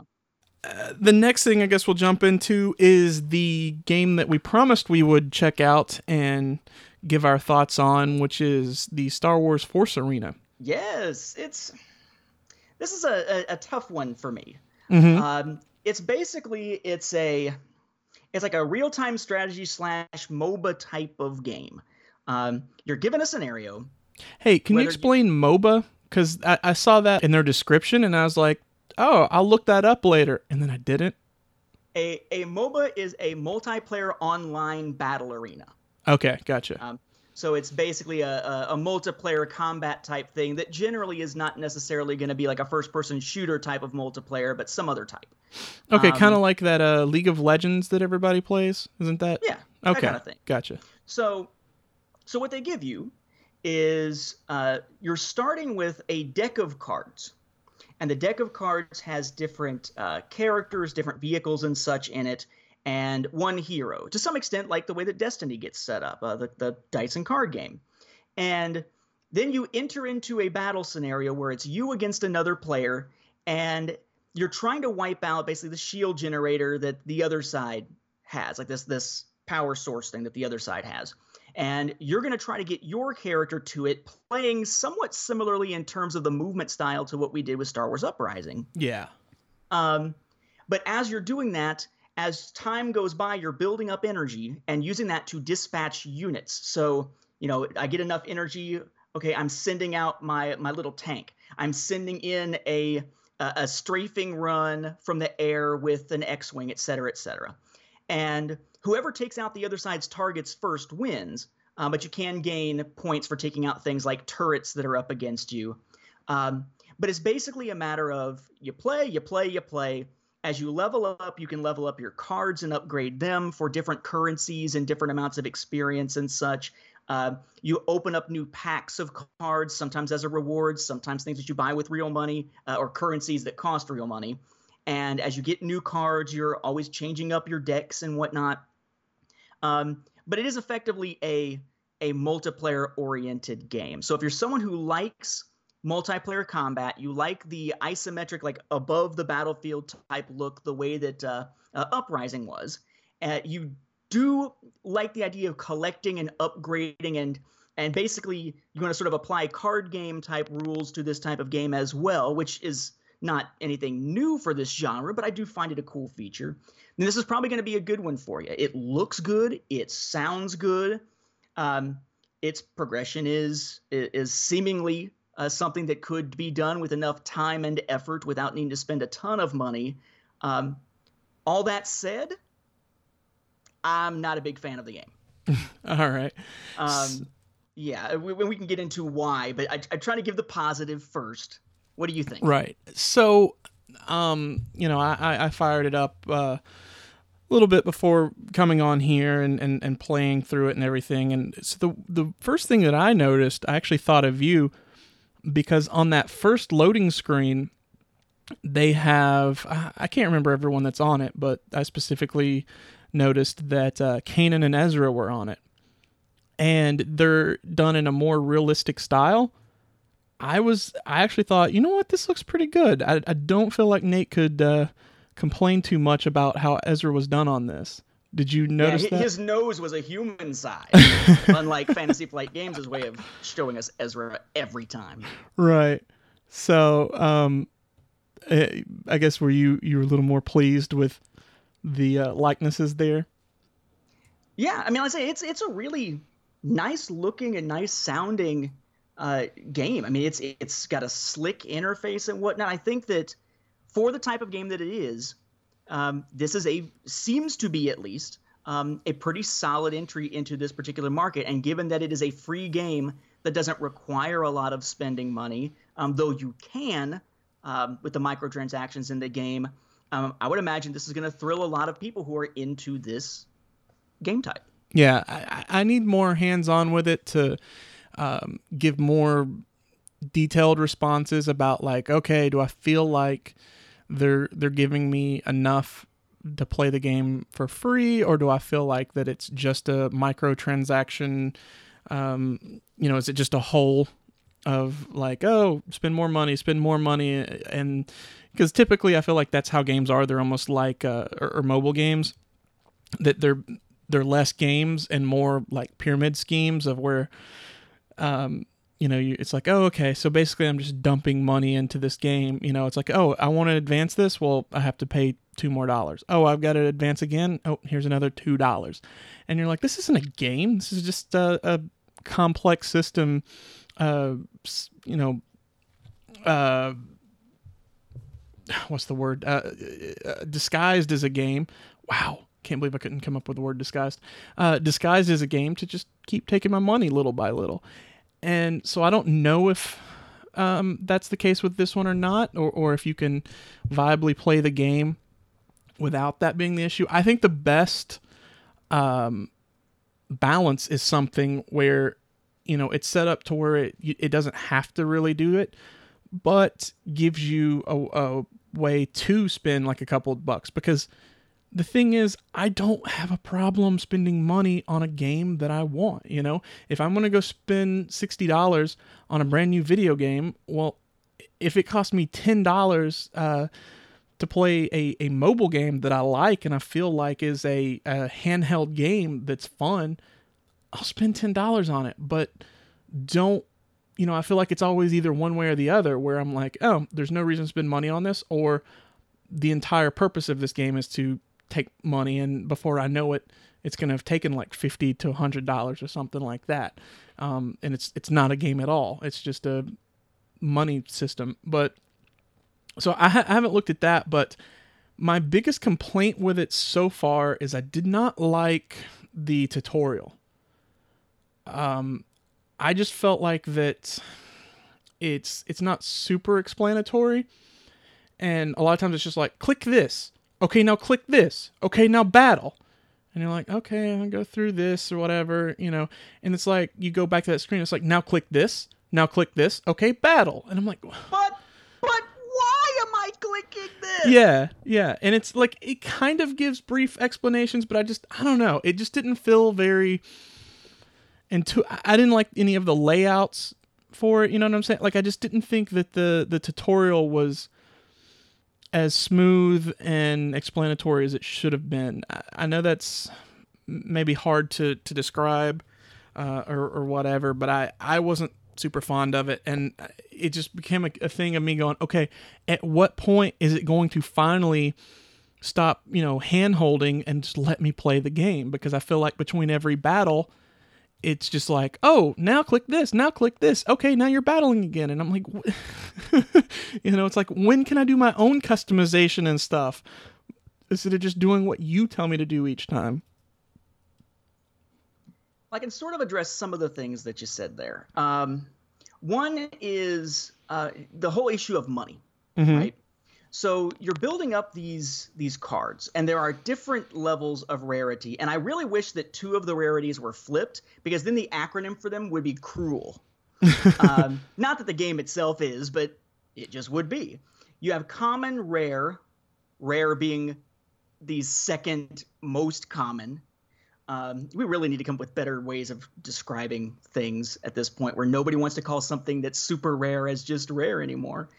The next thing I guess we'll jump into is the game that we promised we would check out and give our thoughts on, which is the Star Wars Force Arena. Yes, this is a tough one for me. Mm-hmm. It's like a real-time strategy / MOBA type of game. You're given a scenario. Hey, can you explain MOBA? Because I saw that in their description, and I was like, oh, I'll look that up later. And then I didn't. A MOBA is a multiplayer online battle arena. Okay, gotcha. So it's basically a multiplayer combat type thing that generally is not necessarily going to be like a first-person shooter type of multiplayer, but some other type. Okay, kind of like that League of Legends that everybody plays, isn't that? Yeah, okay. That kind of thing. Gotcha. So what they give you is you're starting with a deck of cards, and the deck of cards has different characters, different vehicles and such in it, and one hero, to some extent, like the way that Destiny gets set up, the dice and card game. And then you enter into a battle scenario where it's you against another player, and you're trying to wipe out basically the shield generator that the other side has, like this power source thing that the other side has. And you're going to try to get your character to it, playing somewhat similarly in terms of the movement style to what we did with Star Wars Uprising. Yeah. But as you're doing that, as time goes by, you're building up energy and using that to dispatch units. So, you know, I get enough energy. Okay, I'm sending out my little tank. I'm sending in a strafing run from the air with an X-Wing, et cetera, et cetera. And whoever takes out the other side's targets first wins, but you can gain points for taking out things like turrets that are up against you. But it's basically a matter of you play. As you level up, you can level up your cards and upgrade them for different currencies and different amounts of experience and such. You open up new packs of cards, sometimes as a reward, sometimes things that you buy with real money or currencies that cost real money. And as you get new cards, you're always changing up your decks and whatnot. But it is effectively a multiplayer-oriented game. So if you're someone who likes multiplayer combat, you like the isometric, like above the battlefield type look, the way that Uprising was, you do like the idea of collecting and upgrading and basically you want to sort of apply card game type rules to this type of game as well, which is not anything new for this genre, but I do find it a cool feature. And this is probably going to be a good one for you. It looks good. It sounds good. Its progression is seemingly something that could be done with enough time and effort without needing to spend a ton of money. All that said, I'm not a big fan of the game. All right. Yeah, we can get into why, but I try to give the positive first. What do you think? Right. So, you know, I fired it up a little bit before coming on here and playing through it and everything. And so the first thing that I noticed, I actually thought of you, because on that first loading screen, they have, I can't remember everyone that's on it, but I specifically noticed that Kanan and Ezra were on it. And they're done in a more realistic style. I actually thought, you know what, this looks pretty good. I don't feel like Nate could complain too much about how Ezra was done on this. Did you notice that? His nose was a human size, unlike Fantasy Flight Games' way of showing us Ezra every time. Right. So, I guess you were a little more pleased with the likenesses there? Yeah, I mean, I'd say it's a really nice looking and nice sounding game. I mean, it's got a slick interface and whatnot. I think that for the type of game that it is, this is seems to be at least a pretty solid entry into this particular market. And given that it is a free game that doesn't require a lot of spending money, though you can with the microtransactions in the game, I would imagine this is going to thrill a lot of people who are into this game type. Yeah, I need more hands-on with it to give more detailed responses about, like, okay, do I feel like they're giving me enough to play the game for free, or do I feel like that it's just a microtransaction? Is it just a hole of like, oh, spend more money? And because typically I feel like that's how games are. They're almost like or mobile games, that they're less games and more like pyramid schemes of where it's like, oh, okay, so basically I'm just dumping money into this game. You know, it's like, oh, I want to advance this. Well, I have to pay $2 more. Oh, I've got to advance again. Oh, here's another $2. And you're like, this isn't a game. This is just a complex system, what's the word? Disguised as a game. Wow. Can't believe I couldn't come up with the word disguised. Disguised as a game to just keep taking my money little by little. And so I don't know if that's the case with this one or not, or if you can viably play the game without that being the issue. I think the best balance is something where, you know, it's set up to where it doesn't have to really do it, but gives you a way to spend like a couple of bucks. Because the thing is, I don't have a problem spending money on a game that I want, you know? If I'm going to go spend $60 on a brand new video game, well, if it cost me $10 to play a mobile game that I like and I feel like is a handheld game that's fun, I'll spend $10 on it. But don't, you know, I feel like it's always either one way or the other, where I'm like, oh, there's no reason to spend money on this, or the entire purpose of this game is to take money, and before I know it, it's going to have taken like $50 to $100 or something like that. And it's not a game at all. It's just a money system. But so I haven't looked at that, but my biggest complaint with it so far is I did not like the tutorial. I just felt like that it's not super explanatory. And a lot of times it's just like, click this. Okay, now click this. Okay, now battle. And you're like, okay, I'll go through this or whatever, you know. And it's like, you go back to that screen. It's like, now click this. Now click this. Okay, battle. And I'm like, but why am I clicking this? Yeah. And it's like, it kind of gives brief explanations, but I don't know. It just didn't feel very, I didn't like any of the layouts for it. You know what I'm saying? Like, I just didn't think that the tutorial was as smooth and explanatory as it should have been. I know that's maybe hard to describe or whatever, but I wasn't super fond of it. And it just became a thing of me going, okay, at what point is it going to finally stop, you know, hand-holding and just let me play the game? Because I feel like between every battle, it's just like, oh, now click this. Okay, now you're battling again. And I'm like, you know, it's like, when can I do my own customization and stuff instead of just doing what you tell me to do each time? I can sort of address some of the things that you said there. One is the whole issue of money, mm-hmm. right? So you're building up these cards, and there are different levels of rarity. And I really wish that two of the rarities were flipped, because then the acronym for them would be cruel. Not that the game itself is, but it just would be. You have common, rare being the second most common. We really need to come up with better ways of describing things at this point, where nobody wants to call something that's super rare as just rare anymore.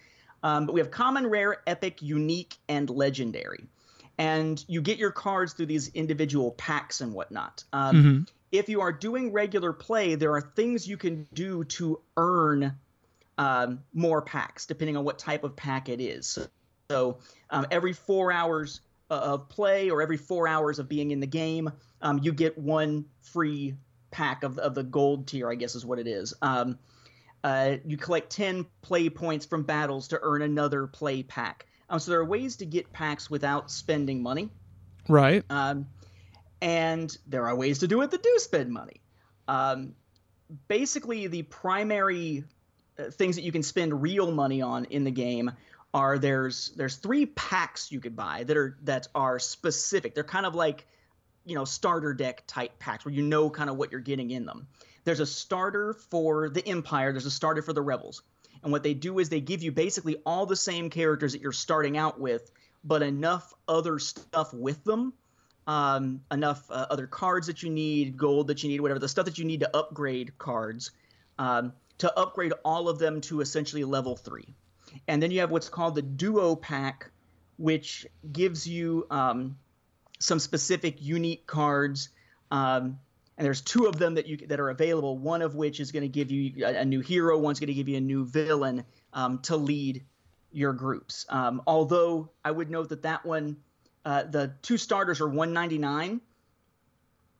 But we have common, rare, epic, unique, and legendary. And you get your cards through these individual packs and whatnot. If you are doing regular play, there are things you can do to earn more packs, depending on what type of pack it is. So every 4 hours of play, or every 4 hours of being in the game, you get one free pack of the gold tier, I guess is what it is. You collect 10 play points from battles to earn another play pack. So there are ways to get packs without spending money. Right. And there are ways to do it that do spend money. Basically, the primary things that you can spend real money on in the game are there's three packs you could buy that are specific. They're kind of like, starter deck type packs where kind of what you're getting in them. There's a starter for the Empire. There's a starter for the Rebels. And what they do is they give you basically all the same characters that you're starting out with, but enough other stuff with them, enough other cards that you need, gold that you need, whatever, the stuff that you need to upgrade cards, to upgrade all of them to essentially level 3. And then you have what's called the Duo Pack, which gives you some specific unique cards, and there's two of them that are available, one of which is going to give you a new hero, one's going to give you a new villain to lead your groups. Although I would note that one, the two starters are $199.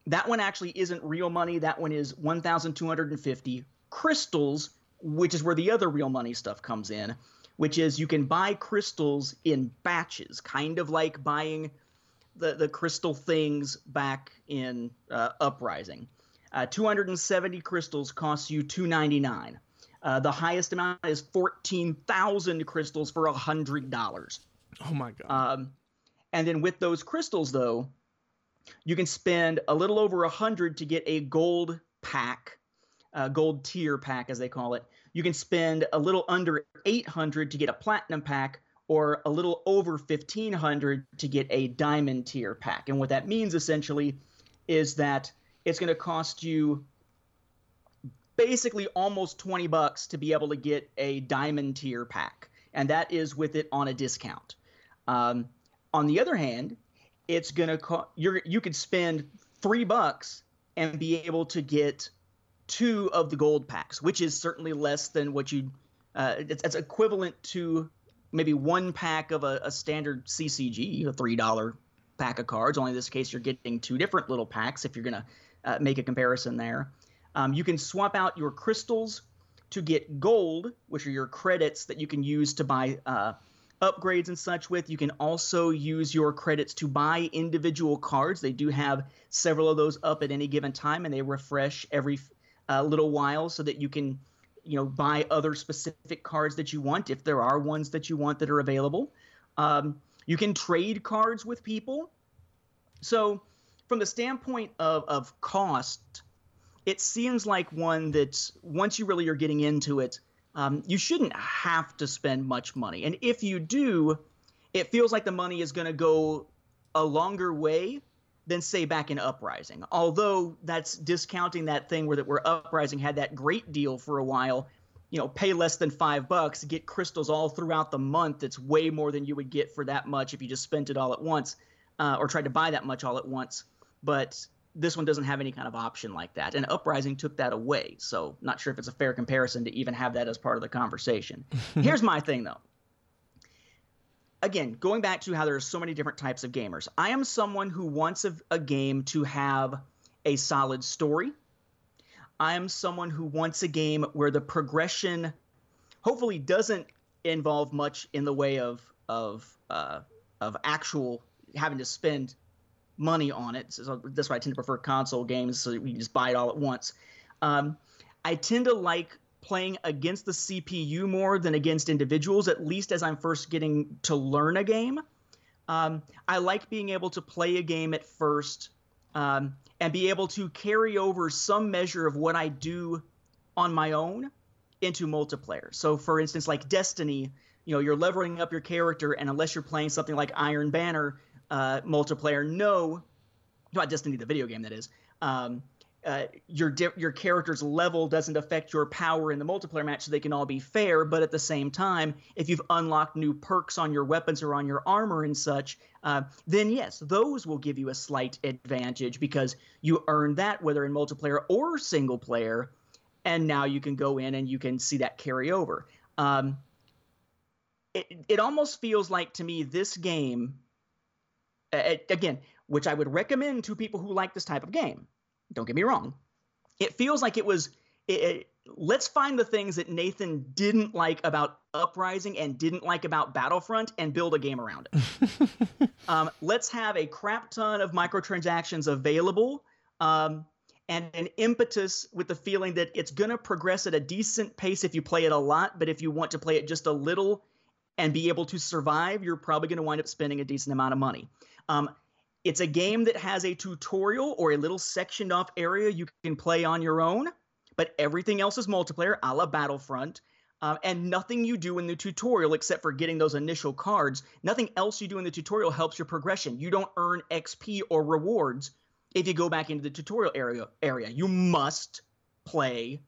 That one actually isn't real money. That one is 1,250 crystals, which is where the other real money stuff comes in, which is you can buy crystals in batches, kind of like buying the crystal things back in Uprising. 270 crystals costs you $2.99. The highest amount is 14,000 crystals for $100. Oh my God. And then with those crystals, though, you can spend a little over 100 to get a gold pack, gold tier pack as they call it. You can spend a little under 800 to get a platinum pack, or a little over 1,500 to get a diamond tier pack. And what that means essentially is that it's going to cost you basically almost $20 to be able to get a diamond tier pack. And that is with it on a discount. On the other hand, it's going to you could spend $3 and be able to get two of the gold packs, which is certainly less than what you it's equivalent to maybe one pack of a standard CCG, a $3 pack of cards. Only in this case, you're getting two different little packs if you're going to make a comparison there. You can swap out your crystals to get gold, which are your credits that you can use to buy upgrades and such with. You can also use your credits to buy individual cards. They do have several of those up at any given time, and they refresh every little while so that you can buy other specific cards that you want, if there are ones that you want that are available. You can trade cards with people. So from the standpoint of cost, it seems like one that once you really are getting into it, you shouldn't have to spend much money. And if you do, it feels like the money is going to go a longer way than, say, back in Uprising. Although that's discounting that thing where Uprising had that great deal for a while, pay less than $5, get crystals all throughout the month. It's way more than you would get for that much if you just spent it all at once or tried to buy that much all at once. But this one doesn't have any kind of option like that. And Uprising took that away. So not sure if it's a fair comparison to even have that as part of the conversation. Here's my thing, though. Again, going back to how there are so many different types of gamers. I am someone who wants a game to have a solid story. I am someone who wants a game where the progression hopefully doesn't involve much in the way of actual having to spend money on it. So that's why I tend to prefer console games, so we can just buy it all at once. I tend to like playing against the CPU more than against individuals, at least as I'm first getting to learn a game. I like being able to play a game at first and be able to carry over some measure of what I do on my own into multiplayer. So, for instance, like Destiny, you know, you're leveling up your character, and unless you're playing something like Iron Banner multiplayer, not Destiny, the video game that is, your character's level doesn't affect your power in the multiplayer match, so they can all be fair. But at the same time, if you've unlocked new perks on your weapons or on your armor and such, then yes, those will give you a slight advantage because you earned that whether in multiplayer or single player, and now you can go in and you can see that carry over. It almost feels like to me this game, again, which I would recommend to people who like this type of game. Don't get me wrong. It feels like it was let's find the things that Nathan didn't like about Uprising and didn't like about Battlefront and build a game around it. Let's have a crap ton of microtransactions available and an impetus with the feeling that it's going to progress at a decent pace if you play it a lot. But if you want to play it just a little and be able to survive, you're probably going to wind up spending a decent amount of money. It's a game that has a tutorial or a little sectioned off area you can play on your own, but everything else is multiplayer, a la Battlefront, and nothing you do in the tutorial except for getting those initial cards. Nothing else you do in the tutorial helps your progression. You don't earn XP or rewards if you go back into the tutorial area. You must play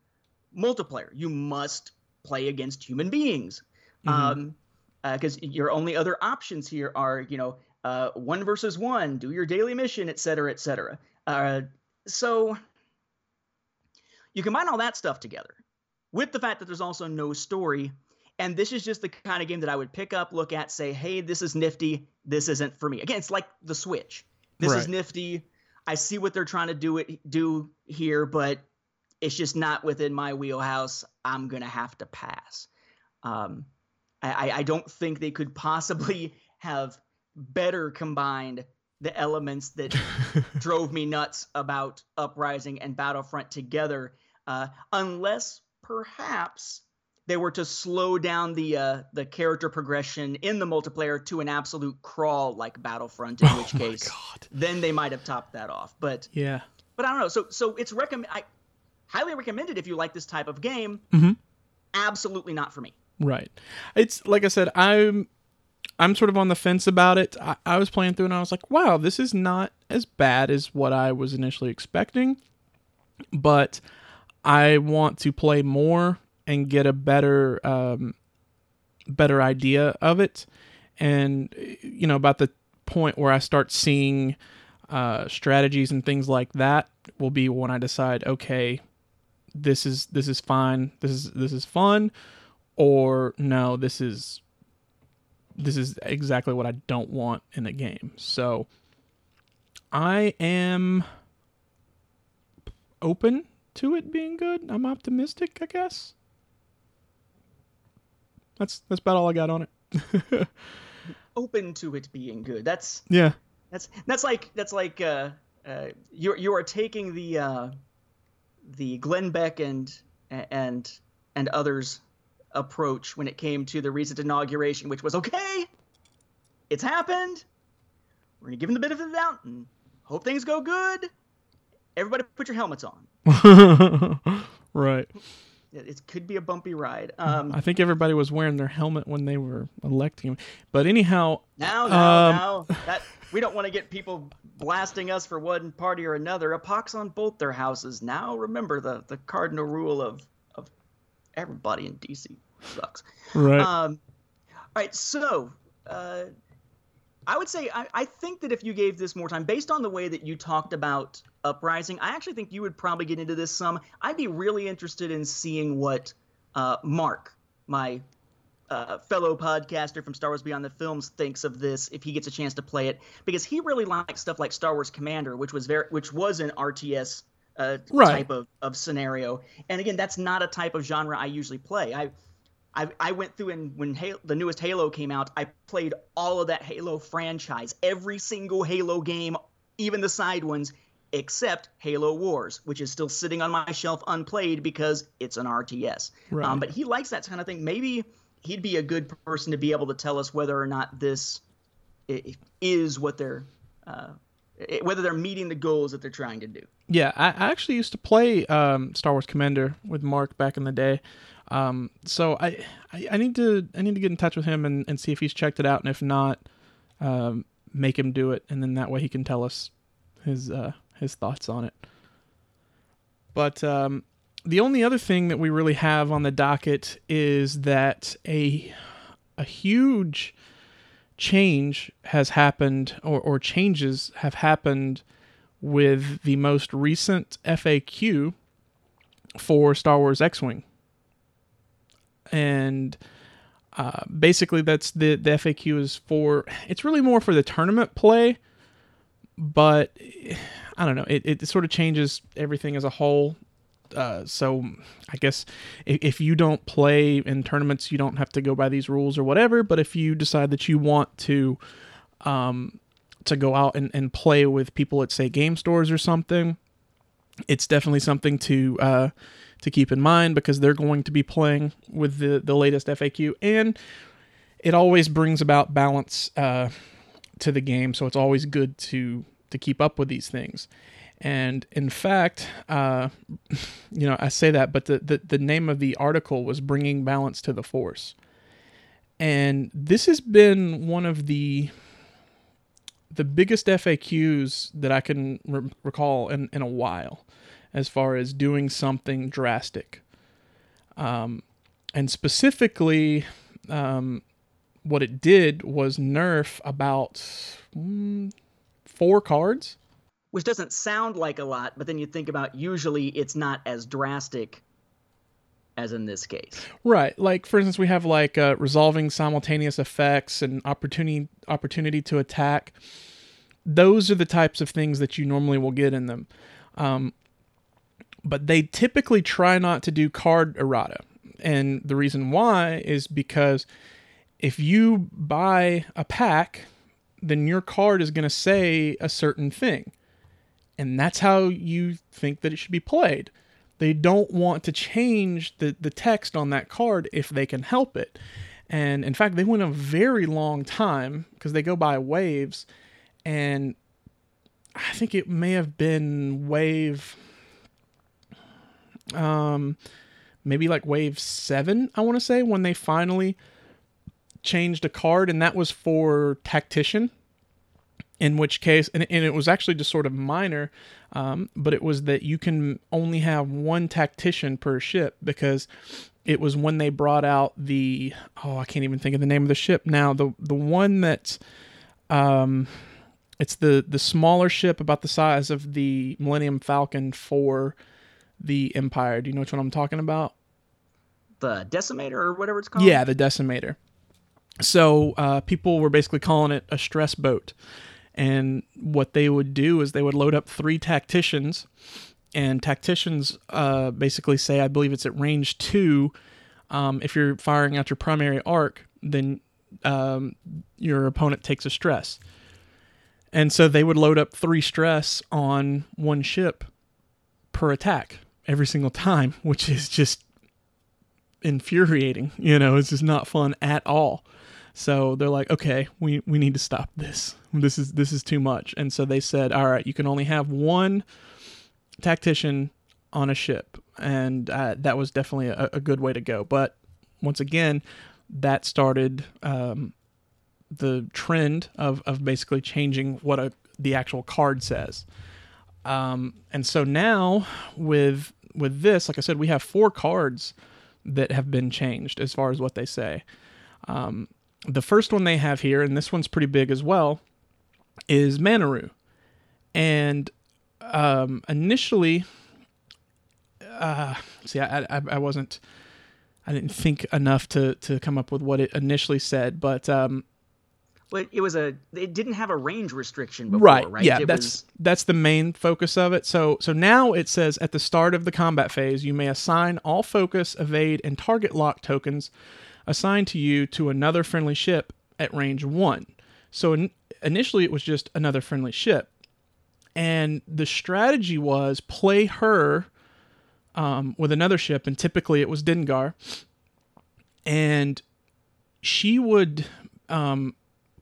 multiplayer. You must play against human beings because your only other options here are, you know, 1v1, do your daily mission, et cetera, et cetera. So you combine all that stuff together with the fact that there's also no story. And this is just the kind of game that I would pick up, look at, say, hey, this is nifty. This isn't for me. Again, it's like the Switch. This is nifty. I see what they're trying to do here, but it's just not within my wheelhouse. I'm going to have to pass. I don't think they could possibly have better combined the elements that drove me nuts about Uprising and Battlefront together, unless perhaps they were to slow down the character progression in the multiplayer to an absolute crawl like Battlefront, in which case then they might have topped that off. But yeah, but I don't know. So it's I highly recommend it if you like this type of game. Mm-hmm. Absolutely not for me. Right. It's like I said, I'm sort of on the fence about it. I was playing through and I was like, wow, this is not as bad as what I was initially expecting, but I want to play more and get a better idea of it. And, you know, about the point where I start seeing strategies and things like that will be when I decide, okay, this is fine. This is fun, or no, this is exactly what I don't want in a game. So I am open to it being good. I'm optimistic, I guess. That's about all I got on it. Open to it being good. That's like you are taking the Glenn Beck and others approach when it came to the recent inauguration, which was, okay, it's happened, we're gonna give them the benefit of the doubt and hope things go good, everybody put your helmets on. Right, it could be a bumpy ride. I think everybody was wearing their helmet when they were electing him, but anyhow, now that we don't want to get people blasting us for one party or another, a pox on both their houses. Now remember the cardinal rule of everybody in DC sucks. Right. All right. So I would say I think that if you gave this more time, based on the way that you talked about Uprising, I actually think you would probably get into this some. I'd be really interested in seeing what Mark, my fellow podcaster from Star Wars Beyond the Films, thinks of this if he gets a chance to play it, because he really likes stuff like Star Wars Commander, which was an RTS type of scenario. And again, that's not a type of genre I usually play. I went through, and when the newest Halo came out, I played all of that Halo franchise, every single Halo game, even the side ones, except Halo Wars, which is still sitting on my shelf unplayed because it's an RTS. Right. But he likes that kind of thing. Maybe he'd be a good person to be able to tell us whether or not this is what they're whether they're meeting the goals that they're trying to do. Yeah, I actually used to play Star Wars Commander with Mark back in the day. So I need to get in touch with him and see if he's checked it out, and if not, make him do it, and then that way he can tell us his thoughts on it. But the only other thing that we really have on the docket is that a huge change has happened, or changes have happened with the most recent FAQ for Star Wars X-Wing. And basically that's the FAQ is for, it's really more for the tournament play, but I don't know, it sort of changes everything as a whole. So I guess if you don't play in tournaments, you don't have to go by these rules or whatever, but if you decide that you want to go out and play with people at, say, game stores or something, it's definitely something to keep in mind, because they're going to be playing with the latest FAQ, and it always brings about balance to the game, so it's always good to keep up with these things. And in fact, I say that, but the name of the article was Bringing Balance to the Force. And this has been one of the biggest FAQs that I can recall in a while, as far as doing something drastic. And specifically, what it did was nerf about 4 cards. Which doesn't sound like a lot, but then you think about, usually it's not as drastic as in this case. Right. Like, for instance, we have resolving simultaneous effects and opportunity to attack. Those are the types of things that you normally will get in them. But they typically try not to do card errata. And the reason why is because if you buy a pack, then your card is going to say a certain thing. And that's how you think that it should be played. They don't want to change the text on that card if they can help it. And in fact, they went a very long time, because they go by waves. And I think it may have been wave... maybe like wave 7, I want to say, when they finally changed a card. And that was for Tactician. In which case, and it was actually just sort of minor, but it was that you can only have one tactician per ship, because it was when they brought out I can't even think of the name of the ship now. The one that's, it's the smaller ship about the size of the Millennium Falcon for the Empire. Do you know which one I'm talking about? The Decimator or whatever it's called? Yeah, the Decimator. So people were basically calling it a stress boat. And what they would do is they would load up 3 tacticians, and tacticians basically say, I believe it's at range 2. If you're firing out your primary arc, then your opponent takes a stress. And so they would load up 3 stress on one ship per attack every single time, which is just infuriating. It's just not fun at all. So they're like, okay, we need to stop this. This is too much. And so they said, all right, you can only have one tactician on a ship. And that was definitely a good way to go. But once again, that started the trend of basically changing what the actual card says. And so now with this, like I said, we have 4 cards that have been changed as far as what they say. The first one they have here, and this one's pretty big as well, is Manaroo. And initially, I didn't think enough to come up with what it initially said, but... But it didn't have a range restriction before, right? Yeah, that's the main focus of it. So now it says, at the start of the combat phase, you may assign all focus, evade, and target lock tokens assigned to you to another friendly ship at range 1. So initially it was just another friendly ship. And the strategy was play her with another ship, and typically it was Dengar. And she would...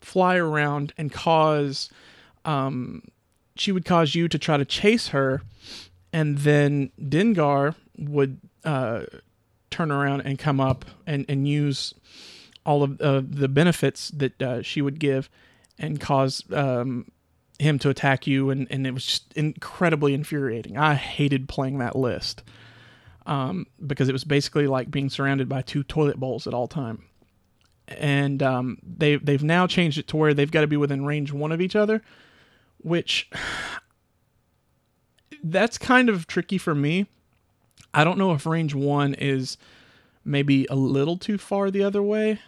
fly around and cause you to try to chase her, and then Dengar would turn around and come up and use all of the benefits that she would give and cause him to attack you. And it was just incredibly infuriating. I hated playing that list because it was basically like being surrounded by two toilet bowls at all time. And they've now changed it to where they've got to be within range one of each other, which that's kind of tricky for me. I don't know if range one is maybe a little too far the other way,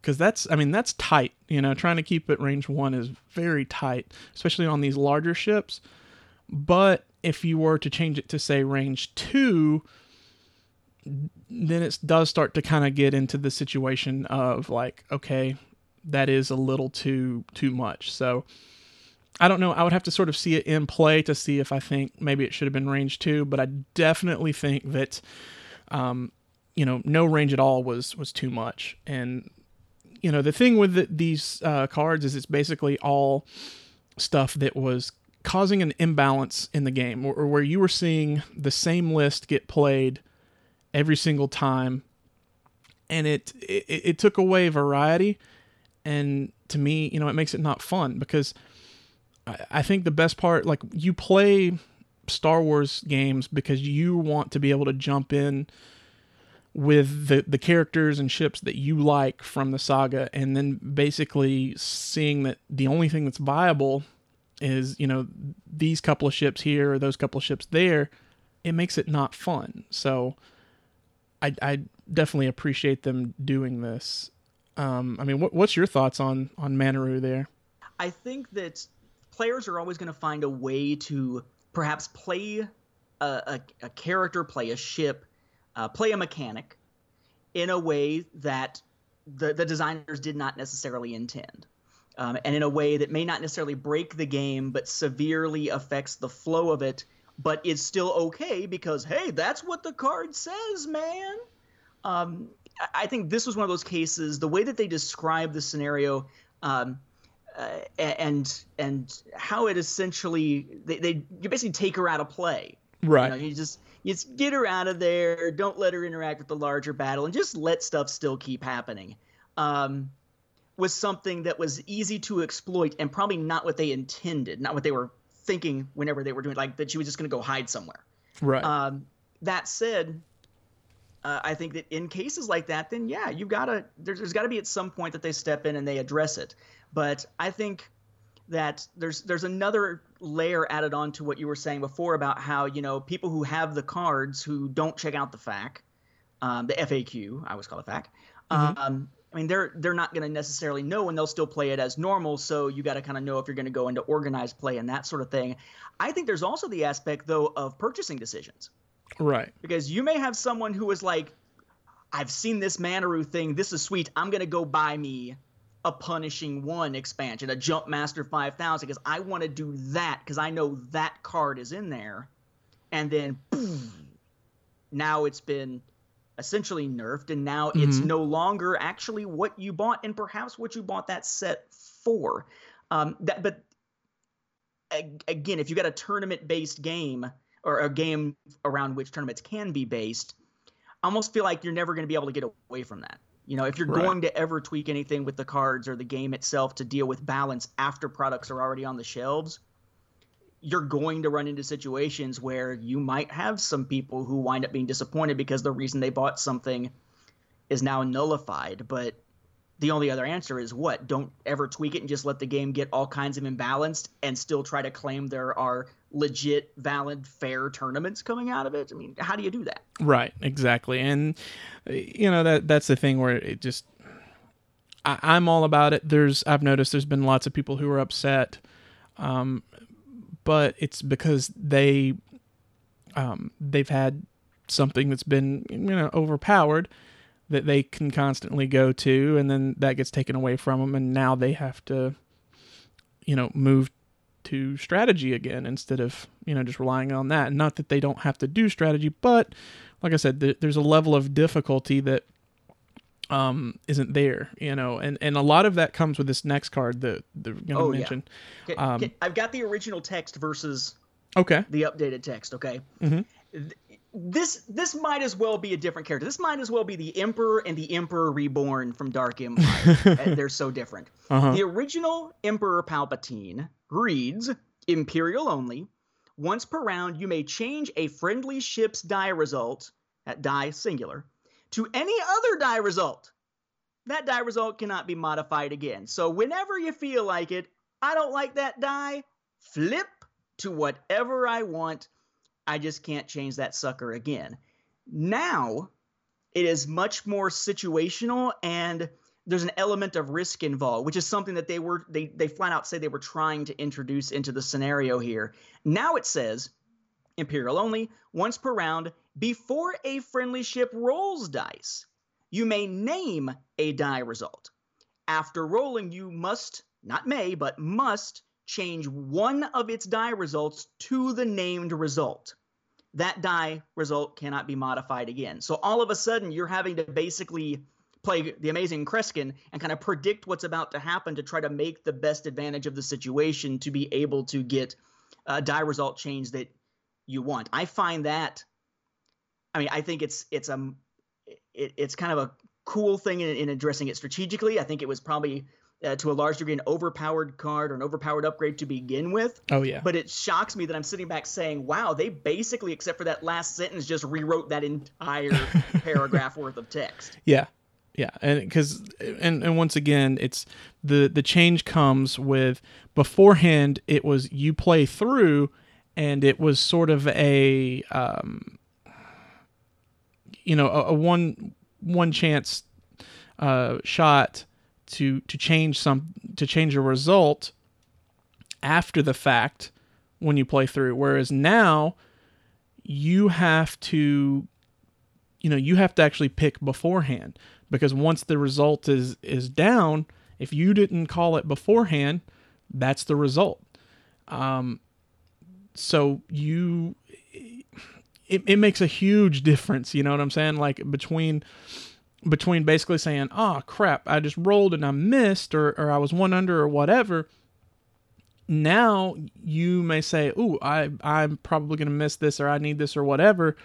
because that's tight. Trying to keep it range one is very tight, especially on these larger ships. But if you were to change it to, say, range two, then it does start to kind of get into the situation of like, okay, that is a little too much. So I don't know. I would have to sort of see it in play to see if I think maybe it should have been range two, but I definitely think that, no range at all was too much. And, the thing with these cards is it's basically all stuff that was causing an imbalance in the game, or where you were seeing the same list get played every single time, and it took away variety. And to me, it makes it not fun, because I think the best part, like, you play Star Wars games because you want to be able to jump in with the characters and ships that you like from the saga, and then basically seeing that the only thing that's viable is, these couple of ships here or those couple of ships there. It makes it not fun. So I definitely appreciate them doing this. What's your thoughts on Maneru there? I think that players are always going to find a way to perhaps play a character, play a ship, play a mechanic in a way that the designers did not necessarily intend. And in a way that may not necessarily break the game, but severely affects the flow of it, but is still okay because, hey, that's what the card says, man. I think this was one of those cases. The way that they describe the scenario and how it essentially you basically take her out of play. Right. You just get her out of there. Don't let her interact with the larger battle, and just let stuff still keep happening. Was something that was easy to exploit, and probably not what they intended, not what they were thinking whenever they were doing it, like that she was just going to go hide somewhere. Right. That said, I think that in cases like that, then yeah, you've got to, there's got to be at some point that they step in and they address it. But I think that there's another layer added on to what you were saying before about how, people who have the cards who don't check out the FAQ, the FAQ, I always call it FAQ. Mm-hmm. They're not going to necessarily know, and they'll still play it as normal, so you got to kind of know if you're going to go into organized play and that sort of thing. I think there's also the aspect, though, of purchasing decisions. Right. Because you may have someone who is like, I've seen this Maneru thing, this is sweet, I'm going to go buy me a Punishing One expansion, a Jumpmaster 5000, because I want to do that, because I know that card is in there. And then, boom, now it's been essentially nerfed, and now it's no longer actually what you bought, and perhaps what you bought that set for. But again, if you got a tournament-based game, or a game around which tournaments can be based, I almost feel like you're never going to be able to get away from that. If you're right. going to ever tweak anything with the cards or the game itself to deal with balance after products are already on the shelves, you're going to run into situations where you might have some people who wind up being disappointed because the reason they bought something is now nullified. But the only other answer is what? Don't ever tweak it and just let the game get all kinds of imbalanced and still try to claim there are legit, valid, fair tournaments coming out of it? How do you do that? Right, exactly. And, that's the thing where it just, I'm all about it. I've noticed there's been lots of people who are upset, but it's because they've had something that's been overpowered that they can constantly go to, and then that gets taken away from them, and now they have to move to strategy again instead of just relying on that. Not that they don't have to do strategy, but like I said, there's a level of difficulty that isn't there, and a lot of that comes with this next card that they're going to mention. Yeah. I've got the original text versus the updated text. Okay. Mm-hmm. This might as well be a different character. This might as well be the Emperor and the Emperor Reborn from Dark Empire. They're so different. Uh-huh. The original Emperor Palpatine reads, Imperial only. Once per round, you may change a friendly ship's die result, that die singular, to any other die result. That die result cannot be modified again. So whenever you feel like it, I don't like that die, flip to whatever I want. I just can't change that sucker again. Now, it is much more situational, and there's an element of risk involved, which is something that they flat out say they were trying to introduce into the scenario here. Now it says, Imperial only, once per round, before a friendly ship rolls dice, you may name a die result. After rolling, you must, not may, but must, change one of its die results to the named result. That die result cannot be modified again. So all of a sudden, you're having to basically play the amazing Kreskin and kind of predict what's about to happen to try to make the best advantage of the situation to be able to get a die result change that you want. I find that, I mean, I think it's kind of a cool thing in addressing it strategically. I think it was probably to a large degree, an overpowered card or an overpowered upgrade to begin with. Oh, yeah. But it shocks me that I'm sitting back saying, wow, they basically, except for that last sentence, just rewrote that entire paragraph worth of text. Yeah. Yeah. And because, and once again, it's the change comes with beforehand, it was you play through, and it was sort of a, a one chance shot to change a result after the fact when you play through, whereas now you have to actually pick beforehand, because once the result is down, if you didn't call it beforehand, that's the result. So it makes a huge difference, you know what I'm saying? Like between basically saying, oh crap, I just rolled and I missed, or I was one under or whatever. Now you may say, ooh, I'm probably going to miss this, or I need this or whatever.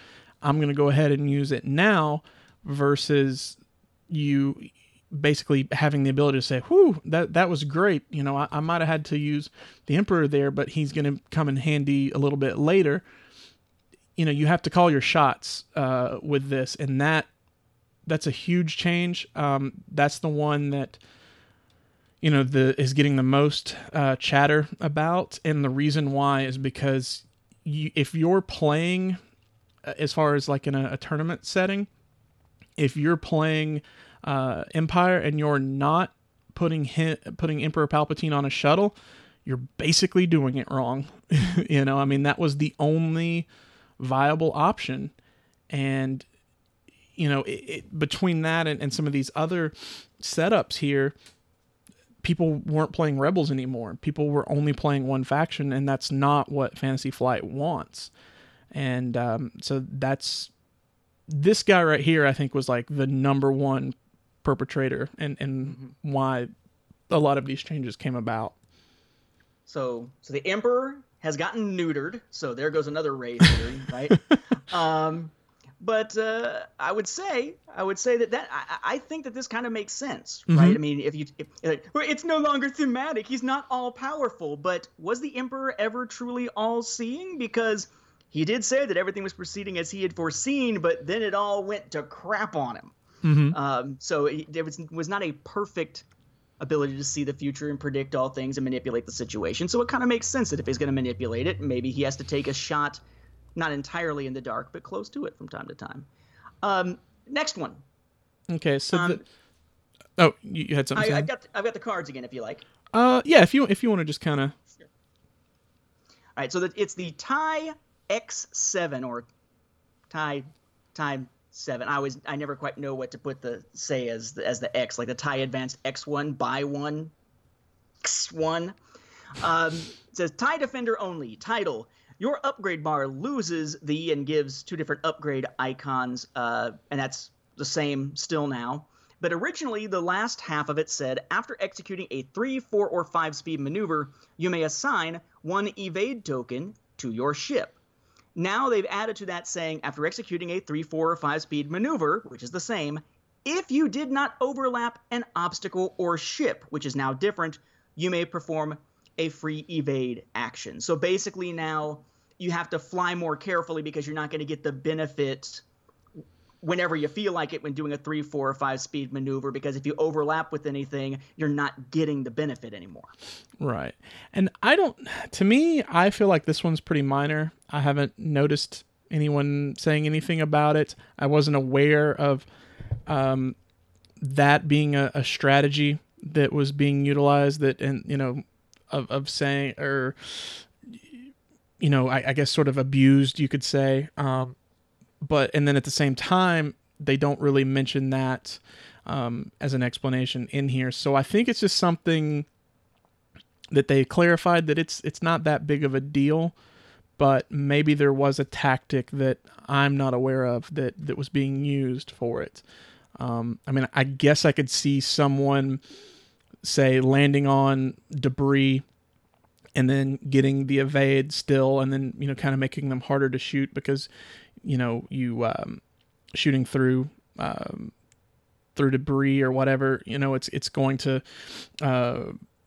I'm going to go ahead and use it now, versus you basically having the ability to say, whew, that was great. You know, I might have had to use the Emperor there, but he's going to come in handy a little bit later. You know, you have to call your shots with this, and that's a huge change. That's the one that, you know, is getting the most chatter about. And the reason why is because if you're playing, as far as like in a tournament setting, if you're playing Empire and you're not putting Emperor Palpatine on a shuttle, you're basically doing it wrong. You know, I mean, that was the only viable option. And you know, it, between that and some of these other setups here, people weren't playing Rebels anymore. People were only playing one faction, and that's not what Fantasy Flight wants. And so that's... This guy right here, I think, was like the number one perpetrator and mm-hmm. why a lot of these changes came about. So the Emperor has gotten neutered, so there goes another race theory, right? But I would say that I think that this kind of makes sense, right? Mm-hmm. I mean, if it's no longer thematic, he's not all powerful. But was the Emperor ever truly all seeing? Because he did say that everything was proceeding as he had foreseen, but then it all went to crap on him. Mm-hmm. So there was not a perfect ability to see the future and predict all things and manipulate the situation. So it kind of makes sense that if he's going to manipulate it, maybe he has to take a shot. Not entirely in the dark, but close to it from time to time. Next one. Okay, so you had something. I've got the cards again, if you like. Yeah, if you want to just kind of. Sure. All right, so it's the TIE X7 or TIE 7. I never quite know what to put as the X, like the TIE Advanced X1 by one X1. It says TIE Defender only. Title. Your upgrade bar loses the and gives two different upgrade icons, and that's the same still now. But originally, the last half of it said, after executing a 3, 4, or 5-speed maneuver, you may assign one evade token to your ship. Now they've added to that saying, after executing a 3, 4, or 5-speed maneuver, which is the same, if you did not overlap an obstacle or ship, which is now different, you may perform a free evade action. So basically now you have to fly more carefully because you're not going to get the benefit whenever you feel like it when doing a 3, 4, or 5-speed maneuver, because if you overlap with anything, you're not getting the benefit anymore. Right. And to me, I feel like this one's pretty minor. I haven't noticed anyone saying anything about it. I wasn't aware of that being a strategy that was being utilized, that, and, you know, of saying, or, you know, I guess sort of abused, you could say. But, and then at the same time, they don't really mention that as an explanation in here. So I think it's just something that they clarified, that it's not that big of a deal, but maybe there was a tactic that I'm not aware of that was being used for it. I mean, I guess I could see someone, say, landing on debris and then getting the evade still, and then, you know, kind of making them harder to shoot because, you know, you shooting through debris or whatever, you know, it's going to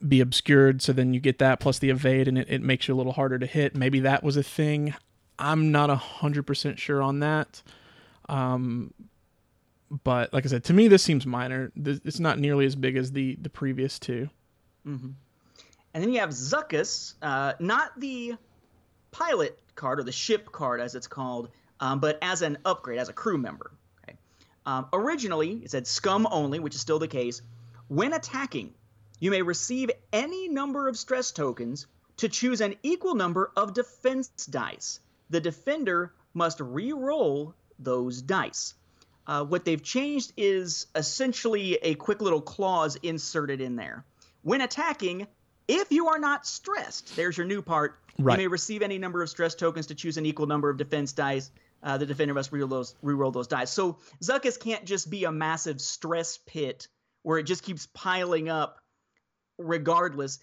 be obscured. So then you get that plus the evade, and it makes you a little harder to hit. Maybe that was a thing. I'm not 100% sure on that. But like I said, to me, this seems minor. It's not nearly as big as the previous two. Mm-hmm. And then you have Zuckus, not the pilot card or the ship card as it's called, but as an upgrade, as a crew member. Okay. Originally, it said scum only, which is still the case. When attacking, you may receive any number of stress tokens to choose an equal number of defense dice. The defender must re-roll those dice. What they've changed is essentially a quick little clause inserted in there. When attacking, if you are not stressed, there's your new part. Right. You may receive any number of stress tokens to choose an equal number of defense dice. The defender must re-roll those dice. So Zuckus can't just be a massive stress pit where it just keeps piling up regardless.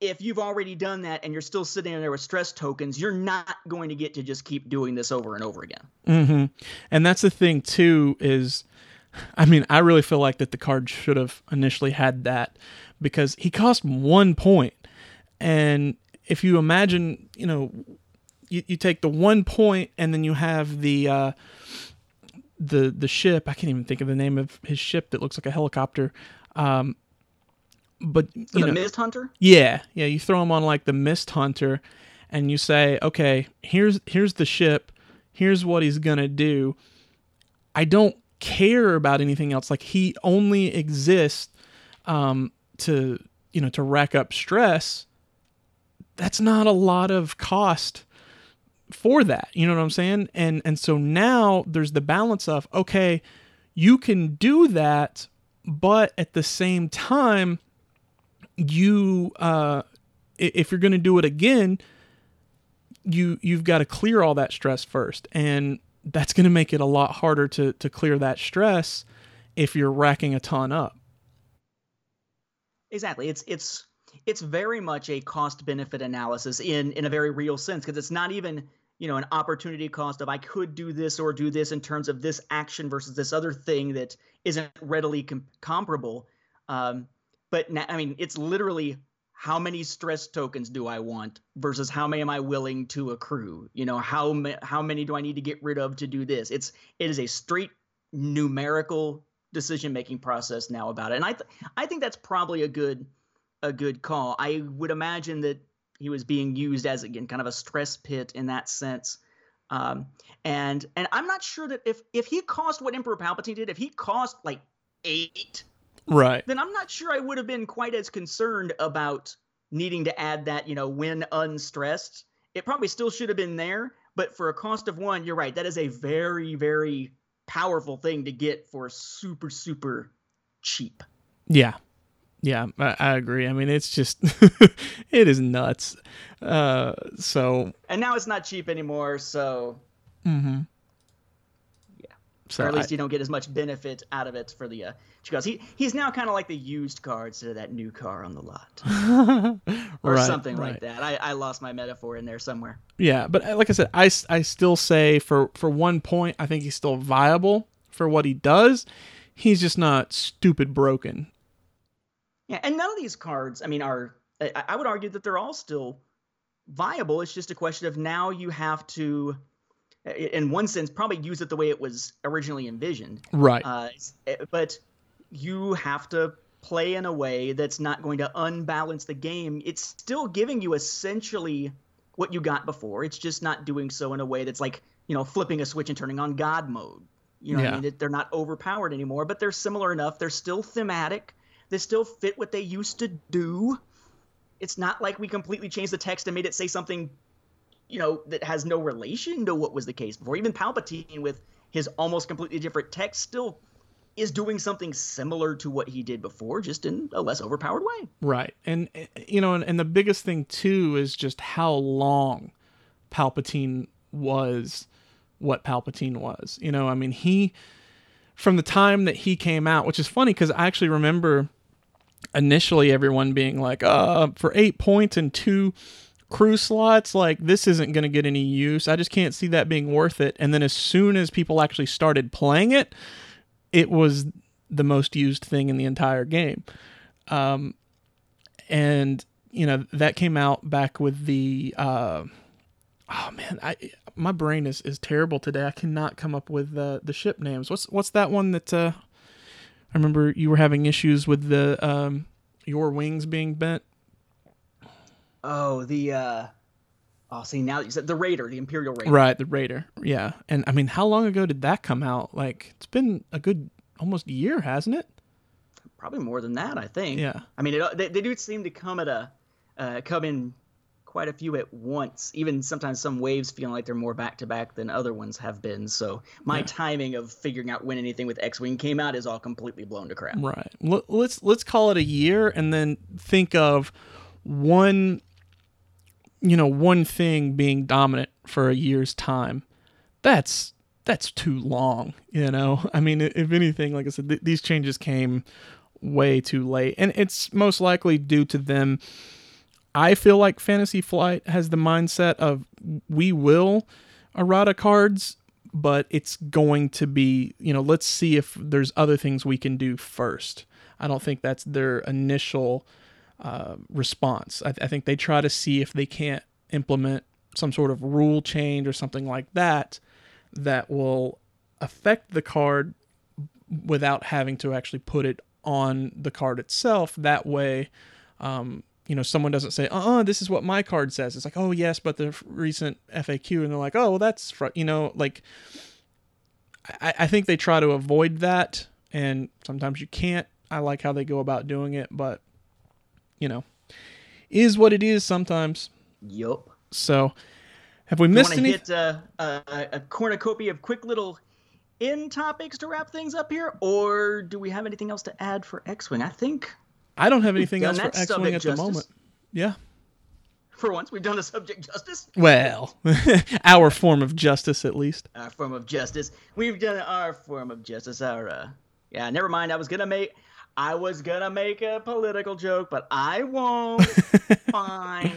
If you've already done that and you're still sitting in there with stress tokens, you're not going to get to just keep doing this over and over again. Mm-hmm. And that's the thing, too, is, I mean, I really feel like that the card should have initially had that, because he cost 1 point. And if you imagine, you know, you take the 1 point and then you have the ship. I can't even think of the name of his ship that looks like a helicopter. But you know, the Mist Hunter? Yeah. You throw him on like the Mist Hunter, and you say, okay, here's the ship. Here's what he's gonna do. I don't care about anything else. Like, he only exists to, you know, to rack up stress. That's not a lot of cost for that. You know what I'm saying? And so now there's the balance of, okay, you can do that, but at the same time, you, if you're going to do it again, you've got to clear all that stress first. And that's going to make it a lot harder to clear that stress if you're racking a ton up. Exactly. It's very much a cost-benefit analysis in a very real sense, because it's not even, you know, an opportunity cost of I could do this or do this in terms of this action versus this other thing that isn't readily comparable. But, I mean, it's literally how many stress tokens do I want versus how many am I willing to accrue? You know, how many do I need to get rid of to do this? It is a straight numerical decision-making process now about it. And I think that's probably a good call. I would imagine that he was being used as, again, kind of a stress pit in that sense. And I'm not sure that if he cost what Emperor Palpatine did, if he cost like 8... Right. Then I'm not sure I would have been quite as concerned about needing to add that, you know, when unstressed. It probably still should have been there, but for a cost of 1, you're right. That is a very, very powerful thing to get for super, super cheap. Yeah. Yeah, I agree. I mean, it's just, it is nuts. And now it's not cheap anymore, so. Mm-hmm. So or at least you don't get as much benefit out of it for the two cars. He's now kind of like the used car instead of that new car on the lot. Or something like that. I lost my metaphor in there somewhere. Yeah, but like I said, I still say for one point, I think he's still viable for what he does. He's just not stupid broken. Yeah, and none of these cards, I mean, are I would argue that they're all still viable. It's just a question of now you have to, in one sense, probably use it the way it was originally envisioned. Right. But you have to play in a way that's not going to unbalance the game. It's still giving you essentially what you got before. It's just not doing so in a way that's like, you know, flipping a switch and turning on God mode. You know what I mean? They're not overpowered anymore, but they're similar enough. They're still thematic. They still fit what they used to do. It's not like we completely changed the text and made it say something, you know, that has no relation to what was the case before. Even Palpatine, with his almost completely different text, still is doing something similar to what he did before, just in a less overpowered way. Right. And, you know, and the biggest thing, too, is just how long Palpatine was what Palpatine was. You know, I mean, he, from the time that he came out, which is funny because I actually remember initially everyone being like, for 8 points and 2 crew slots, like, this isn't going to get any use. I just can't see that being worth it. And then as soon as people actually started playing it, it was the most used thing in the entire game. And, you know, that came out back with the, oh man, my brain is terrible today. I cannot come up with the ship names. What's that one that, I remember you were having issues with the, your wings being bent. Oh, see, now that you said the Raider, the Imperial Raider. Right, the Raider, yeah. And, I mean, how long ago did that come out? Like, it's been a good almost a year, hasn't it? Probably more than that, I think. Yeah. I mean, they do seem to come at come in quite a few at once. Even sometimes some waves feeling like they're more back-to-back than other ones have been. So my timing of figuring out when anything with X-Wing came out is all completely blown to crap. Right. Let's call it a year and then think of one thing being dominant for a year's time. That's too long, you know? I mean, if anything, like I said, these changes came way too late. And it's most likely due to them. I feel like Fantasy Flight has the mindset of, we will errata cards, but it's going to be, you know, let's see if there's other things we can do first. I don't think that's their initial response. I think they try to see if they can't implement some sort of rule change or something like that that will affect the card without having to actually put it on the card itself. That way, you know, someone doesn't say, this is what my card says. It's like, oh yes, but the recent FAQ, and they're like, oh, well, that's, you know, like, I think they try to avoid that, and sometimes you can't. I like how they go about doing it, but you know, is what it is sometimes. Yup. So, have we missed anything? Do you want to hit a cornucopia of quick little end topics to wrap things up here, or do we have anything else to add for X-Wing? I think I don't have anything else for X-Wing at the moment. Yeah. For once, we've done a subject justice. Well, our form of justice, at least. Our form of justice. We've done our form of justice. Our yeah. Never mind. I was gonna make a political joke, but I won't. Fine.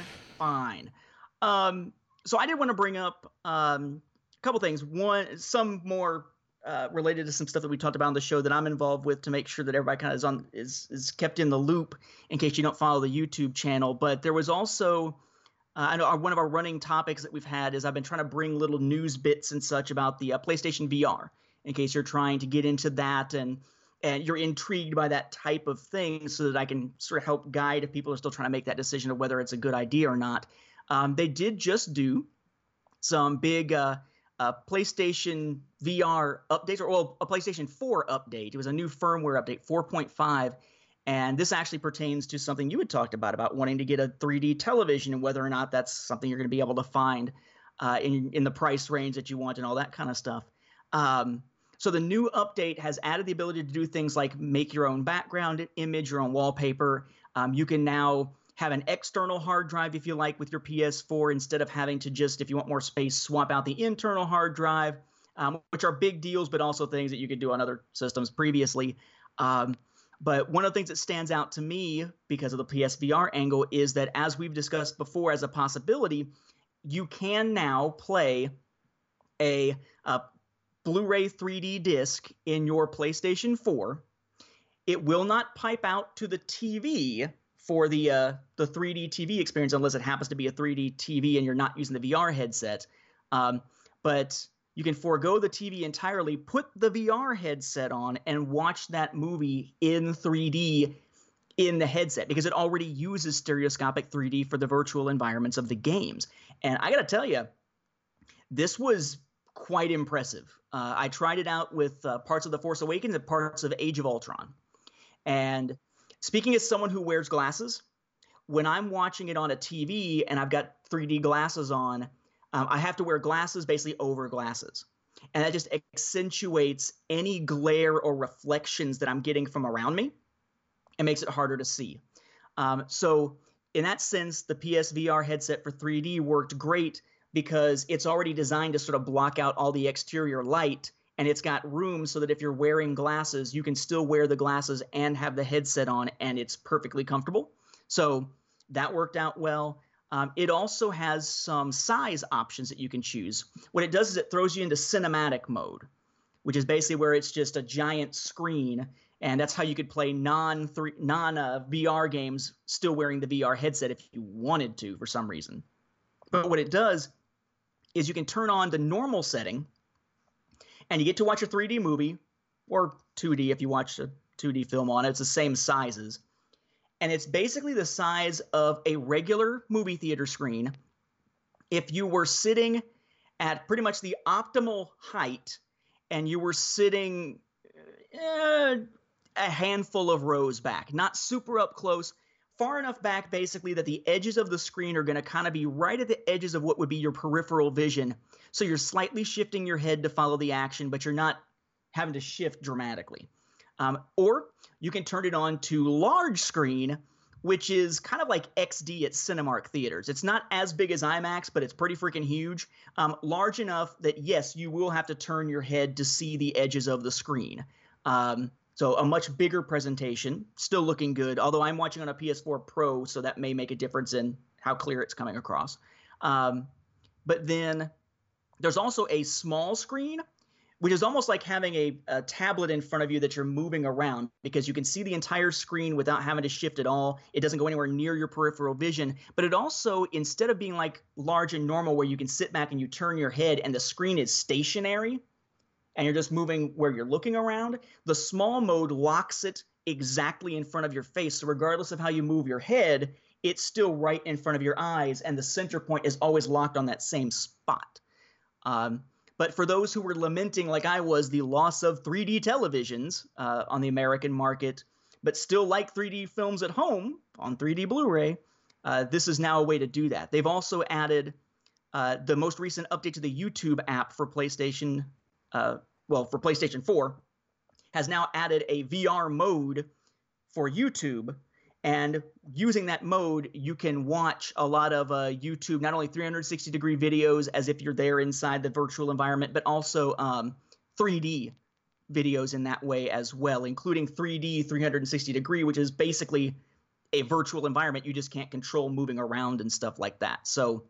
So I did want to bring up a couple things. One, some more related to some stuff that we talked about on the show that I'm involved with to make sure that everybody kind of is kept in the loop in case you don't follow the YouTube channel. But there was also, I know one of our running topics that we've had is I've been trying to bring little news bits and such about the PlayStation VR in case you're trying to get into that and you're intrigued by that type of thing, so that I can sort of help guide if people are still trying to make that decision of whether it's a good idea or not. They did just do some big PlayStation VR updates, or a PlayStation 4 update. It was a new firmware update, 4.5, and this actually pertains to something you had talked about wanting to get a 3D television and whether or not that's something you're going to be able to find in the price range that you want and all that kind of stuff. So the new update has added the ability to do things like make your own background image, your own wallpaper. You can now have an external hard drive if you like with your PS4, instead of having to just, if you want more space, swap out the internal hard drive. which are big deals, but also things that you could do on other systems previously. But one of the things that stands out to me because of the PSVR angle is that, as we've discussed before as a possibility, you can now play a Blu-ray 3D disc in your PlayStation 4. It will not pipe out to the TV for the 3D TV experience unless it happens to be a 3D TV and you're not using the VR headset. But you can forego the TV entirely, put the VR headset on, and watch that movie in 3D in the headset, because it already uses stereoscopic 3D for the virtual environments of the games. And I got to tell you, this was quite impressive. I tried it out with parts of The Force Awakens and parts of Age of Ultron. And speaking as someone who wears glasses, when I'm watching it on a TV and I've got 3D glasses on, I have to wear glasses basically over glasses. And that just accentuates any glare or reflections that I'm getting from around me and makes it harder to see. So in that sense, the PSVR headset for 3D worked great because it's already designed to sort of block out all the exterior light, and it's got room so that if you're wearing glasses, you can still wear the glasses and have the headset on, and it's perfectly comfortable. So that worked out well. It also has some size options that you can choose. What it does is it throws you into cinematic mode, which is basically where it's just a giant screen, and that's how you could play non-VR games still wearing the VR headset if you wanted to for some reason. But what it does is you can turn on the normal setting, and you get to watch a 3D movie, or 2D if you watch a 2D film on it. It's the same sizes. And it's basically the size of a regular movie theater screen if you were sitting at pretty much the optimal height and you were sitting a handful of rows back. Not super up close, far enough back basically that the edges of the screen are going to kind of be right at the edges of what would be your peripheral vision. So you're slightly shifting your head to follow the action, but you're not having to shift dramatically. Or you can turn it on to large screen, which is kind of like XD at Cinemark theaters. It's not as big as IMAX, but it's pretty freaking huge. Large enough that, yes, you will have to turn your head to see the edges of the screen. So a much bigger presentation, still looking good, although I'm watching on a PS4 Pro, so that may make a difference in how clear it's coming across. But then there's also a small screen, which is almost like having a tablet in front of you that you're moving around, because you can see the entire screen without having to shift at all. It doesn't go anywhere near your peripheral vision, but it also, instead of being like large and normal where you can sit back and you turn your head and the screen is stationary and you're just moving where you're looking around, the small mode locks it exactly in front of your face. So regardless of how you move your head, it's still right in front of your eyes, and the center point is always locked on that same spot. But for those who were lamenting, like I was, the loss of 3D televisions on the American market, but still like 3D films at home on 3D Blu-ray, this is now a way to do that. They've also added the most recent update to the YouTube app for PlayStation, for PlayStation 4, has now added a VR mode for YouTube. And using that mode, you can watch a lot of YouTube, not only 360-degree videos as if you're there inside the virtual environment, but also 3D videos in that way as well, including 3D 360-degree, which is basically a virtual environment. You just can't control moving around and stuff like that. So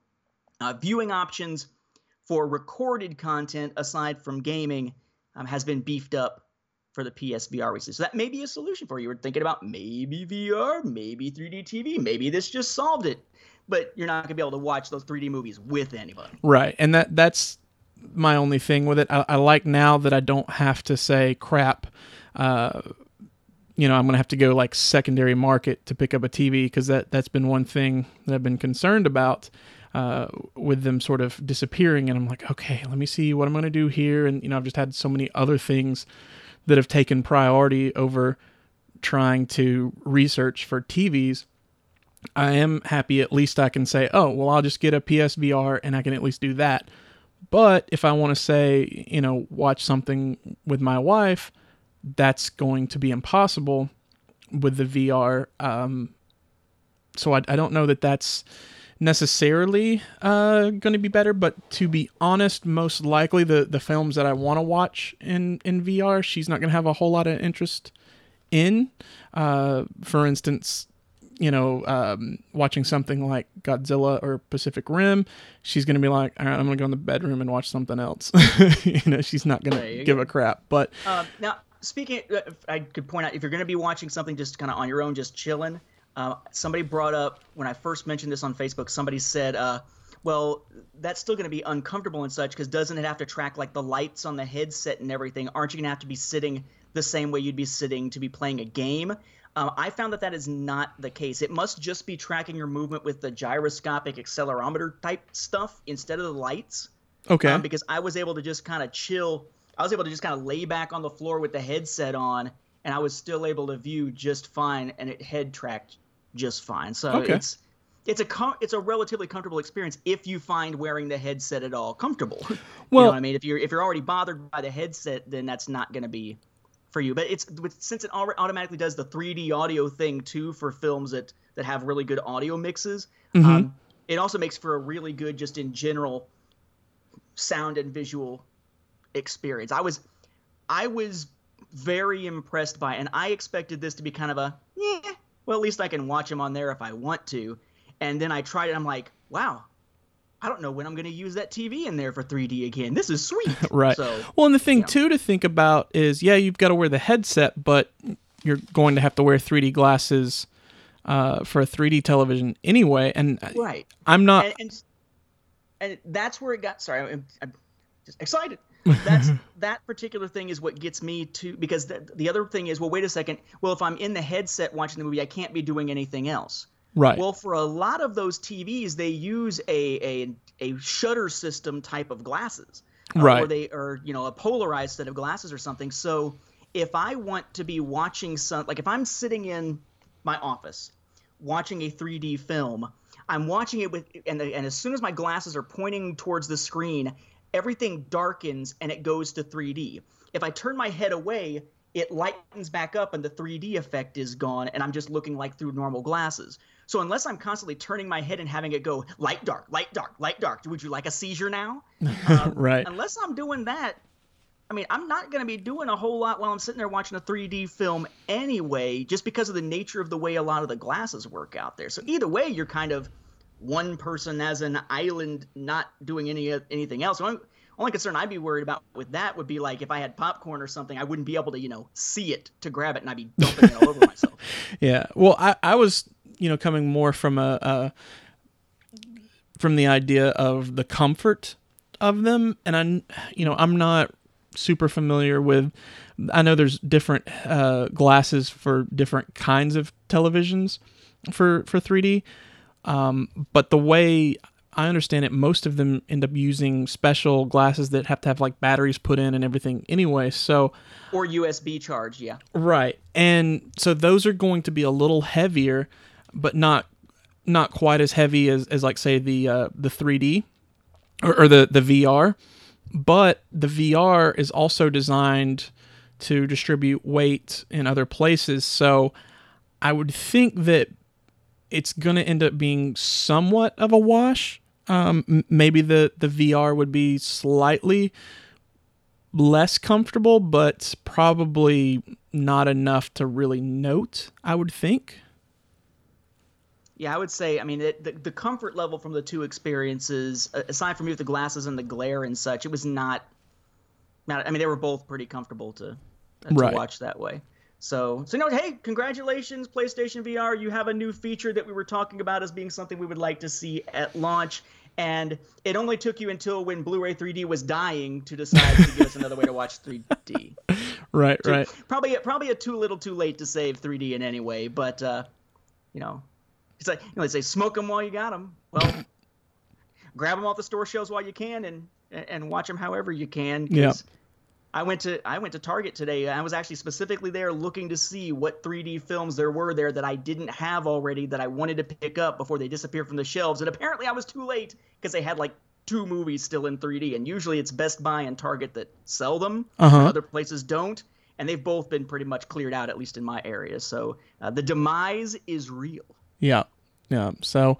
viewing options for recorded content, aside from gaming, has been beefed up for the PSVR recently. So that may be a solution for you. You're thinking about maybe VR, maybe 3D TV, maybe this just solved it, but you're not going to be able to watch those 3D movies with anybody. Right, and that's my only thing with it. I like now that I don't have to say, crap, I'm going to have to go like secondary market to pick up a TV, because that's been one thing that I've been concerned about with them sort of disappearing. And I'm like, okay, let me see what I'm going to do here. And, I've just had so many other things that have taken priority over trying to research for TVs. I am happy at least I can say, I'll just get a PSVR and I can at least do that. But if I want to say, watch something with my wife, that's going to be impossible with the VR. So I don't know that that's necessarily going to be better, but to be honest, most likely the films that I want to watch in VR, she's not going to have a whole lot of interest in. For instance, watching something like Godzilla or Pacific Rim, she's going to be like, all right, I'm going to go in the bedroom and watch something else. She's not going to give a crap. But now, speaking, I could point out, if you're going to be watching something just kind of on your own, just chilling, somebody brought up, when I first mentioned this on Facebook, somebody said, well, that's still going to be uncomfortable and such, because doesn't it have to track like the lights on the headset and everything? Aren't you going to have to be sitting the same way you'd be sitting to be playing a game? I found that is not the case. It must just be tracking your movement with the gyroscopic accelerometer type stuff instead of the lights. Okay. Because I was able to just kind of chill. I was able to just kind of lay back on the floor with the headset on, and I was still able to view just fine, and it head tracked just fine. So okay. It's a relatively comfortable experience if you find wearing the headset at all comfortable. Well, you know what I mean? If you're already bothered by the headset, then that's not going to be for you. But since it automatically does the 3D audio thing too for films that have really good audio mixes, mm-hmm. It also makes for a really good, just in general, sound and visual experience. I was very impressed by it, and I expected this to be kind of a, well, at least I can watch them on there if I want to. And then I tried it, and I'm like, wow, I don't know when I'm going to use that TV in there for 3D again. This is sweet. Right. So, well, and the thing, too, to think about is, you've got to wear the headset, but you're going to have to wear 3D glasses for a 3D television anyway. And right. I'm not... And that's where it got... Sorry, I'm just excited. That particular thing is what gets me to... Because the other thing is, well, wait a second. Well, if I'm in the headset watching the movie, I can't be doing anything else. Right. Well, for a lot of those TVs, they use a shutter system type of glasses, right? Or they are, a polarized set of glasses or something. So, if I want to be watching if I'm sitting in my office watching a 3D film, I'm watching it with, and as soon as my glasses are pointing towards the screen, everything darkens and it goes to 3D. If I turn my head away, it lightens back up and the 3D effect is gone, and I'm just looking like through normal glasses. So unless I'm constantly turning my head and having it go light, dark, light, dark, light, dark, would you like a seizure now? Right. Unless I'm doing that, I'm not going to be doing a whole lot while I'm sitting there watching a 3D film anyway, just because of the nature of the way a lot of the glasses work out there. So either way, you're kind of one person as an island, not doing anything else. The only concern I'd be worried about with that would be like if I had popcorn or something, I wouldn't be able to, see it to grab it, and I'd be dumping it all over myself. Yeah. Well, I was... coming more from from the idea of the comfort of them. And I'm not super familiar with, I know there's different glasses for different kinds of televisions for 3D. But the way I understand it, most of them end up using special glasses that have to have like batteries put in and everything anyway. So, or USB charge. Yeah. Right. And so those are going to be a little heavier, but not quite as heavy as like say the 3D or the VR, but the VR is also designed to distribute weight in other places. So I would think that it's going to end up being somewhat of a wash. Maybe the VR would be slightly less comfortable, but probably not enough to really note, I would think. Yeah, I would say, the comfort level from the two experiences, aside from you with the glasses and the glare and such, it was not they were both pretty comfortable to watch that way. So hey, congratulations, PlayStation VR. You have a new feature that we were talking about as being something we would like to see at launch. And it only took you until when Blu-ray 3D was dying to decide to give us another way to watch 3D. Right. Probably a too little too late to save 3D in any way, but, It's like, they say, smoke them while you got them. Well, grab them off the store shelves while you can and watch them however you can. Yep. I went to Target today. I was actually specifically there looking to see what 3D films there were there that I didn't have already that I wanted to pick up before they disappeared from the shelves. And apparently I was too late because they had like two movies still in 3D. And usually it's Best Buy and Target that sell them. Uh-huh. Other places don't. And they've both been pretty much cleared out, at least in my area. So the demise is real. Yeah. So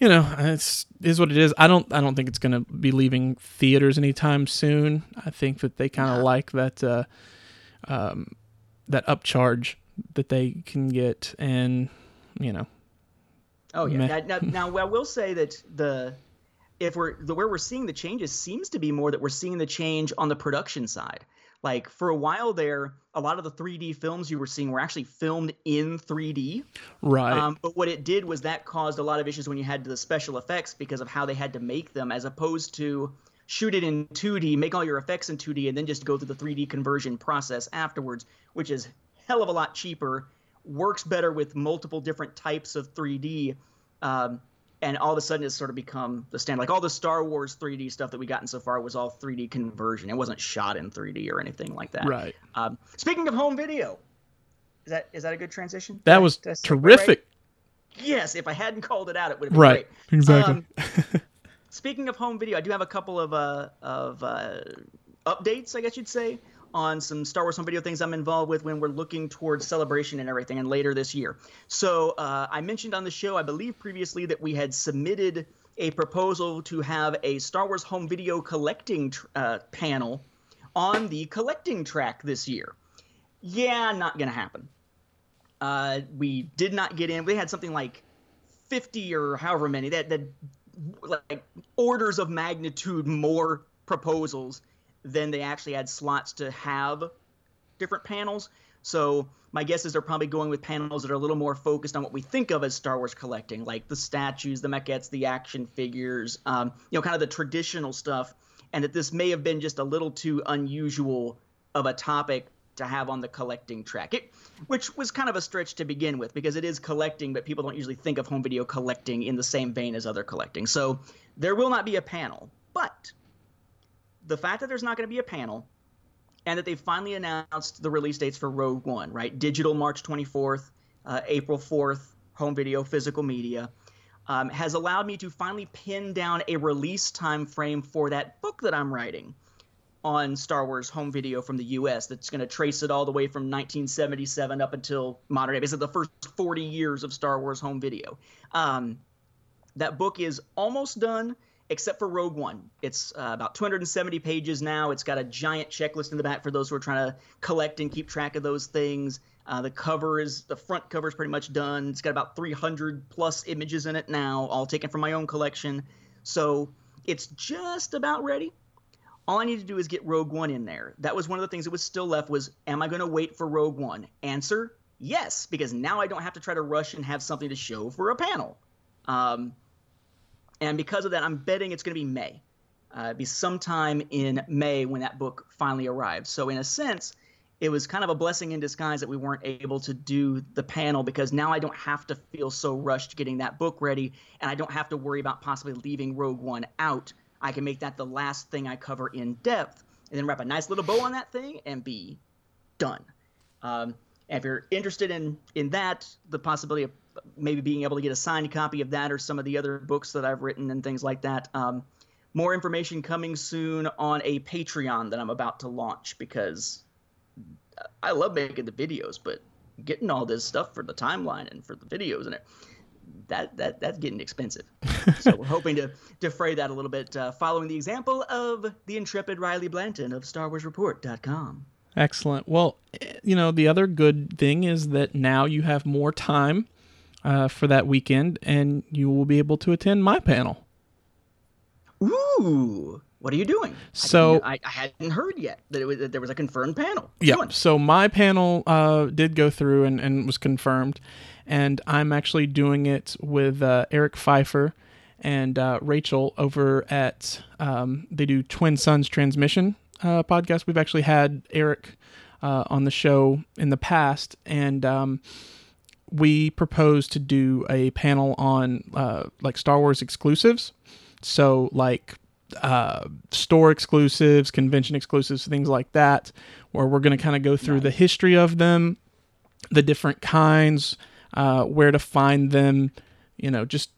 you know, it's is what it is. I don't think it's going to be leaving theaters anytime soon. I think that they kind of like that that upcharge that they can get, and you know. Oh yeah. Now I will say that where we're seeing the changes seems to be more that we're seeing the change on the production side. Like for a while there, a lot of the 3D films you were seeing were actually filmed in 3D. Right. But what it did was that caused a lot of issues when you had the special effects because of how they had to make them, as opposed to shoot it in 2D, make all your effects in 2D, and then just go through the 3D conversion process afterwards, which is hell of a lot cheaper, works better with multiple different types of 3D, and all of a sudden it's sort of become the standard. Like all the Star Wars 3D stuff that we gotten so far was all 3D conversion. It wasn't shot in 3D or anything like that. Right. Speaking of home video, is that a good transition? That was terrific. Right? Yes, if I hadn't called it out, it would have been great. Exactly. Speaking of home video, I do have a couple of updates, I guess you'd say, on some Star Wars home video things I'm involved with when we're looking towards Celebration and everything, and later this year. So I mentioned on the show, I believe previously, that we had submitted a proposal to have a Star Wars home video collecting panel on the collecting track this year. Yeah, not going to happen. We did not get in. We had something like 50 or however many, that like orders of magnitude more proposals then they actually had slots to have different panels. So my guess is they're probably going with panels that are a little more focused on what we think of as Star Wars collecting, like the statues, the maquettes, the action figures, kind of the traditional stuff, and that this may have been just a little too unusual of a topic to have on the collecting track, which was kind of a stretch to begin with because it is collecting, but people don't usually think of home video collecting in the same vein as other collecting. So there will not be a panel, but the fact that there's not going to be a panel and that they finally announced the release dates for Rogue One, right? Digital March 24th, April 4th, home video, physical media, has allowed me to finally pin down a release time frame for that book that I'm writing on Star Wars home video from the U.S. that's going to trace it all the way from 1977 up until modern day. Basically, the first 40 years of Star Wars home video. That book is almost done, except for Rogue One. It's about 270 pages now. It's got a giant checklist in the back for those who are trying to collect and keep track of those things. The front cover is pretty much done. It's got about 300 plus images in it now, all taken from my own collection. So it's just about ready. All I need to do is get Rogue One in there. That was one of the things that was still left was, am I going to wait for Rogue One? Answer, yes, because now I don't have to try to rush and have something to show for a panel. And because of that, I'm betting it's going to be May. It'll be sometime in May when that book finally arrives. So in a sense, it was kind of a blessing in disguise that we weren't able to do the panel because now I don't have to feel so rushed getting that book ready, and I don't have to worry about possibly leaving Rogue One out. I can make that the last thing I cover in depth and then wrap a nice little bow on that thing and be done. And if you're interested in that, the possibility of maybe being able to get a signed copy of that or some of the other books that I've written and things like that. More information coming soon on a Patreon that I'm about to launch because I love making the videos, but getting all this stuff for the timeline and for the videos and that's getting expensive. So we're hoping to defray that a little bit following the example of the intrepid Riley Blanton of StarWarsReport.com. Excellent. Well, you know, the other good thing is that now you have more time for that weekend, and you will be able to attend my panel. Ooh, what are you doing? So I hadn't heard yet that there was a confirmed panel. Yeah, so my panel did go through and was confirmed, and I'm actually doing it with Eric Pfeiffer and Rachel over at they do Twin Sons Transmission podcast. We've actually had Eric on the show in the past, and we propose to do a panel on like Star Wars exclusives. So like store exclusives, convention exclusives, things like that, where we're going to kind of go through the history of them, the different kinds, where to find them, you know, just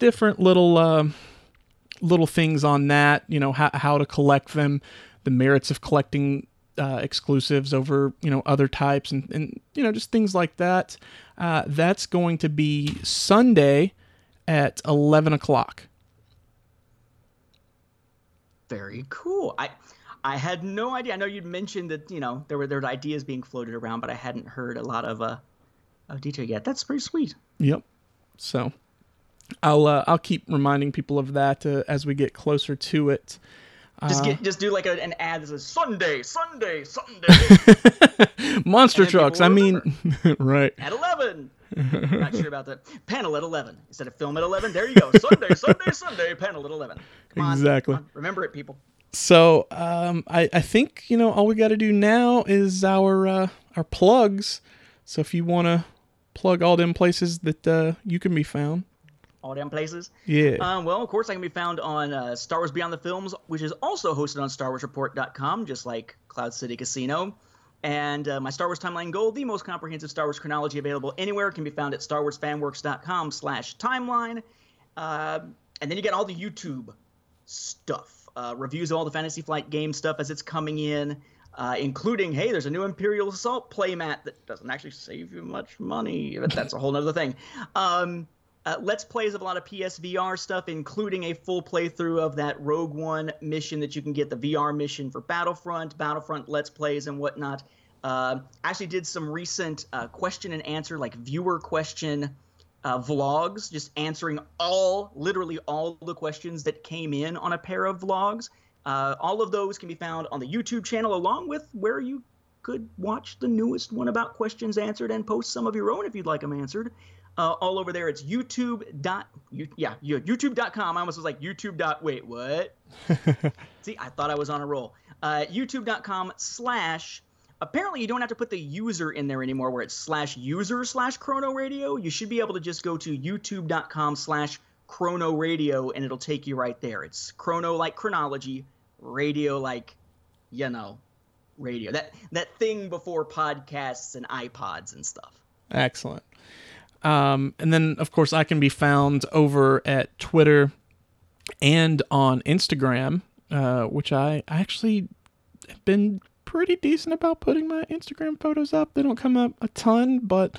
different little things on that, you know, how to collect them, the merits of collecting exclusives over, you know, other types and, you know, just things like that. That's going to be Sunday at 11 o'clock. Very cool. I had no idea. I know you'd mentioned that, you know, there were ideas being floated around, but I hadn't heard a lot of detail yet. That's pretty sweet. Yep. So I'll keep reminding people of that as we get closer to it. Just do like an ad that says Sunday. Monster trucks. I mean, right. At 11. Not sure about that. Panel at 11 instead of film at 11. There you go. Sunday. Panel at 11. Come exactly. On. Remember it, people. So I think, you know, all we got to do now is our plugs. So if you want to plug all them places that you can be found. All damn places. Yeah. Well, of course, I can be found on Star Wars Beyond the Films, which is also hosted on StarWarsReport.com, just like Cloud City Casino. And my Star Wars Timeline Gold, the most comprehensive Star Wars chronology available anywhere, can be found at StarWarsFanWorks.com/timeline. And then you get all the YouTube stuff. Reviews of all the Fantasy Flight game stuff as it's coming in, including, hey, there's a new Imperial Assault playmat that doesn't actually save you much money, but that's a whole nother thing. Let's plays of a lot of PSVR stuff, including a full playthrough of that Rogue One mission that you can get, the VR mission for Battlefront Let's Plays and whatnot. Actually did some recent question and answer, like viewer question vlogs, just answering literally all the questions that came in on a pair of vlogs. All of those can be found on the YouTube channel, along with where you could watch the newest one about questions answered and post some of your own if you'd like them answered. All over there, it's YouTube.com. I almost was like wait, what? See, I thought I was on a roll. YouTube.com/ apparently you don't have to put the user in there anymore where it's /user/chrono radio. You should be able to just go to YouTube.com/chrono radio and it'll take you right there. It's chrono like chronology, radio like, you know, radio. That thing before podcasts and iPods and stuff. Excellent. And then, of course, I can be found over at Twitter and on Instagram, which I actually have been pretty decent about putting my Instagram photos up. They don't come up a ton, but,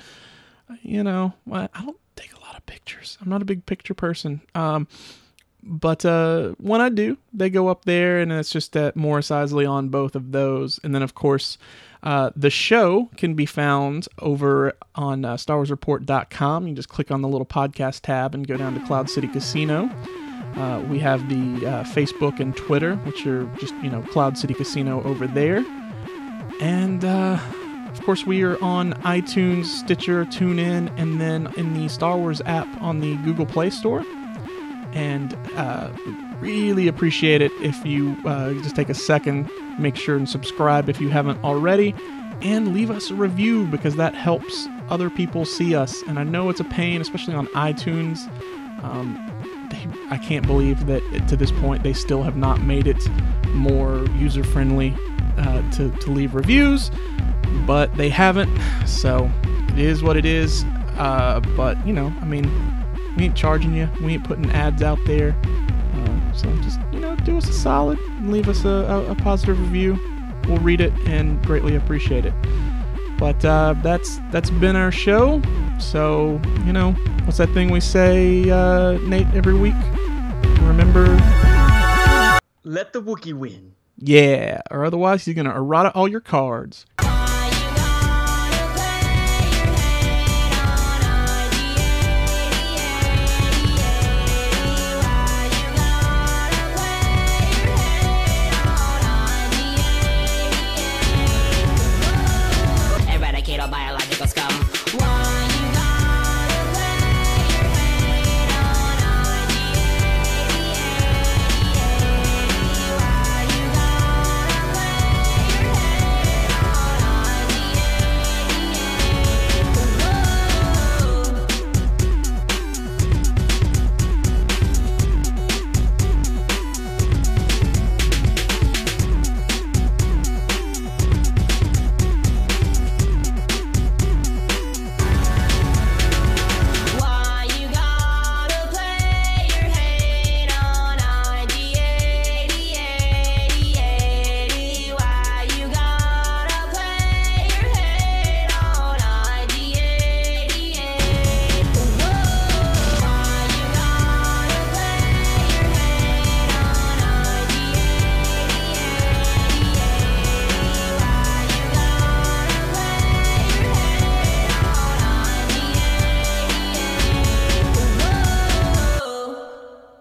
you know, I don't take a lot of pictures. I'm not a big picture person. But when I do, they go up there, and it's just at Morris Isley on both of those. And then, of course, the show can be found over on StarWarsReport.com. You can just click on the little podcast tab and go down to Cloud City Casino. We have the Facebook and Twitter, which are just, you know, Cloud City Casino over there. And, of course, we are on iTunes, Stitcher, TuneIn, and then in the Star Wars app on the Google Play Store. And really appreciate it if you just take a second, make sure and subscribe if you haven't already, and leave us a review because that helps other people see us. And I know it's a pain, especially on iTunes. I can't believe that to this point they still have not made it more user-friendly to leave reviews, but they haven't. So it is what it is. But, you know, I mean, we ain't charging you. We ain't putting ads out there. So just, you know, do us a solid and leave us a positive review. We'll read it and greatly appreciate it. But that's been our show. So, you know, what's that thing we say, Nate, every week? Remember? Let the Wookiee win. Yeah, or otherwise you're going to errata all your cards.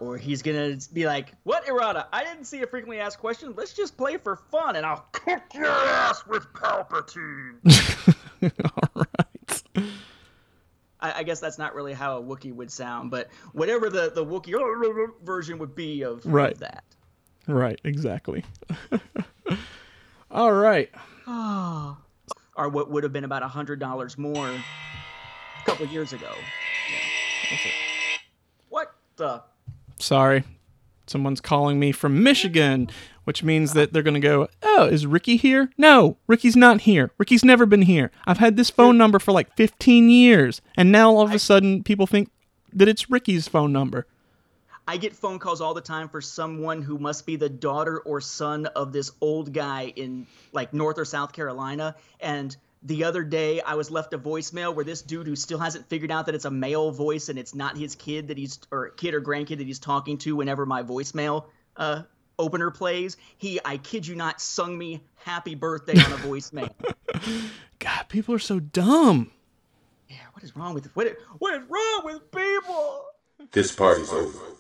Or he's going to be like, what, Errata? I didn't see a frequently asked question. Let's just play for fun, and I'll kick your ass with Palpatine. All right. I guess that's not really how a Wookiee would sound, but whatever the Wookiee version would be of, right. of that. Right, exactly. All right. Oh. Or what would have been about $100 more a couple of years ago. Yeah. What the... Sorry, someone's calling me from Michigan, which means that they're going to go, oh, is Ricky here? No, Ricky's not here. Ricky's never been here. I've had this phone number for like 15 years, and now all of a sudden people think that it's Ricky's phone number. I get phone calls all the time for someone who must be the daughter or son of this old guy in like North or South Carolina, and the other day, I was left a voicemail where this dude who still hasn't figured out that it's a male voice and it's not his kid that he's or kid or grandkid that he's talking to whenever my voicemail opener plays, he, I kid you not, sung me happy birthday on a voicemail. God, people are so dumb. Yeah, what is wrong with people? This party's over.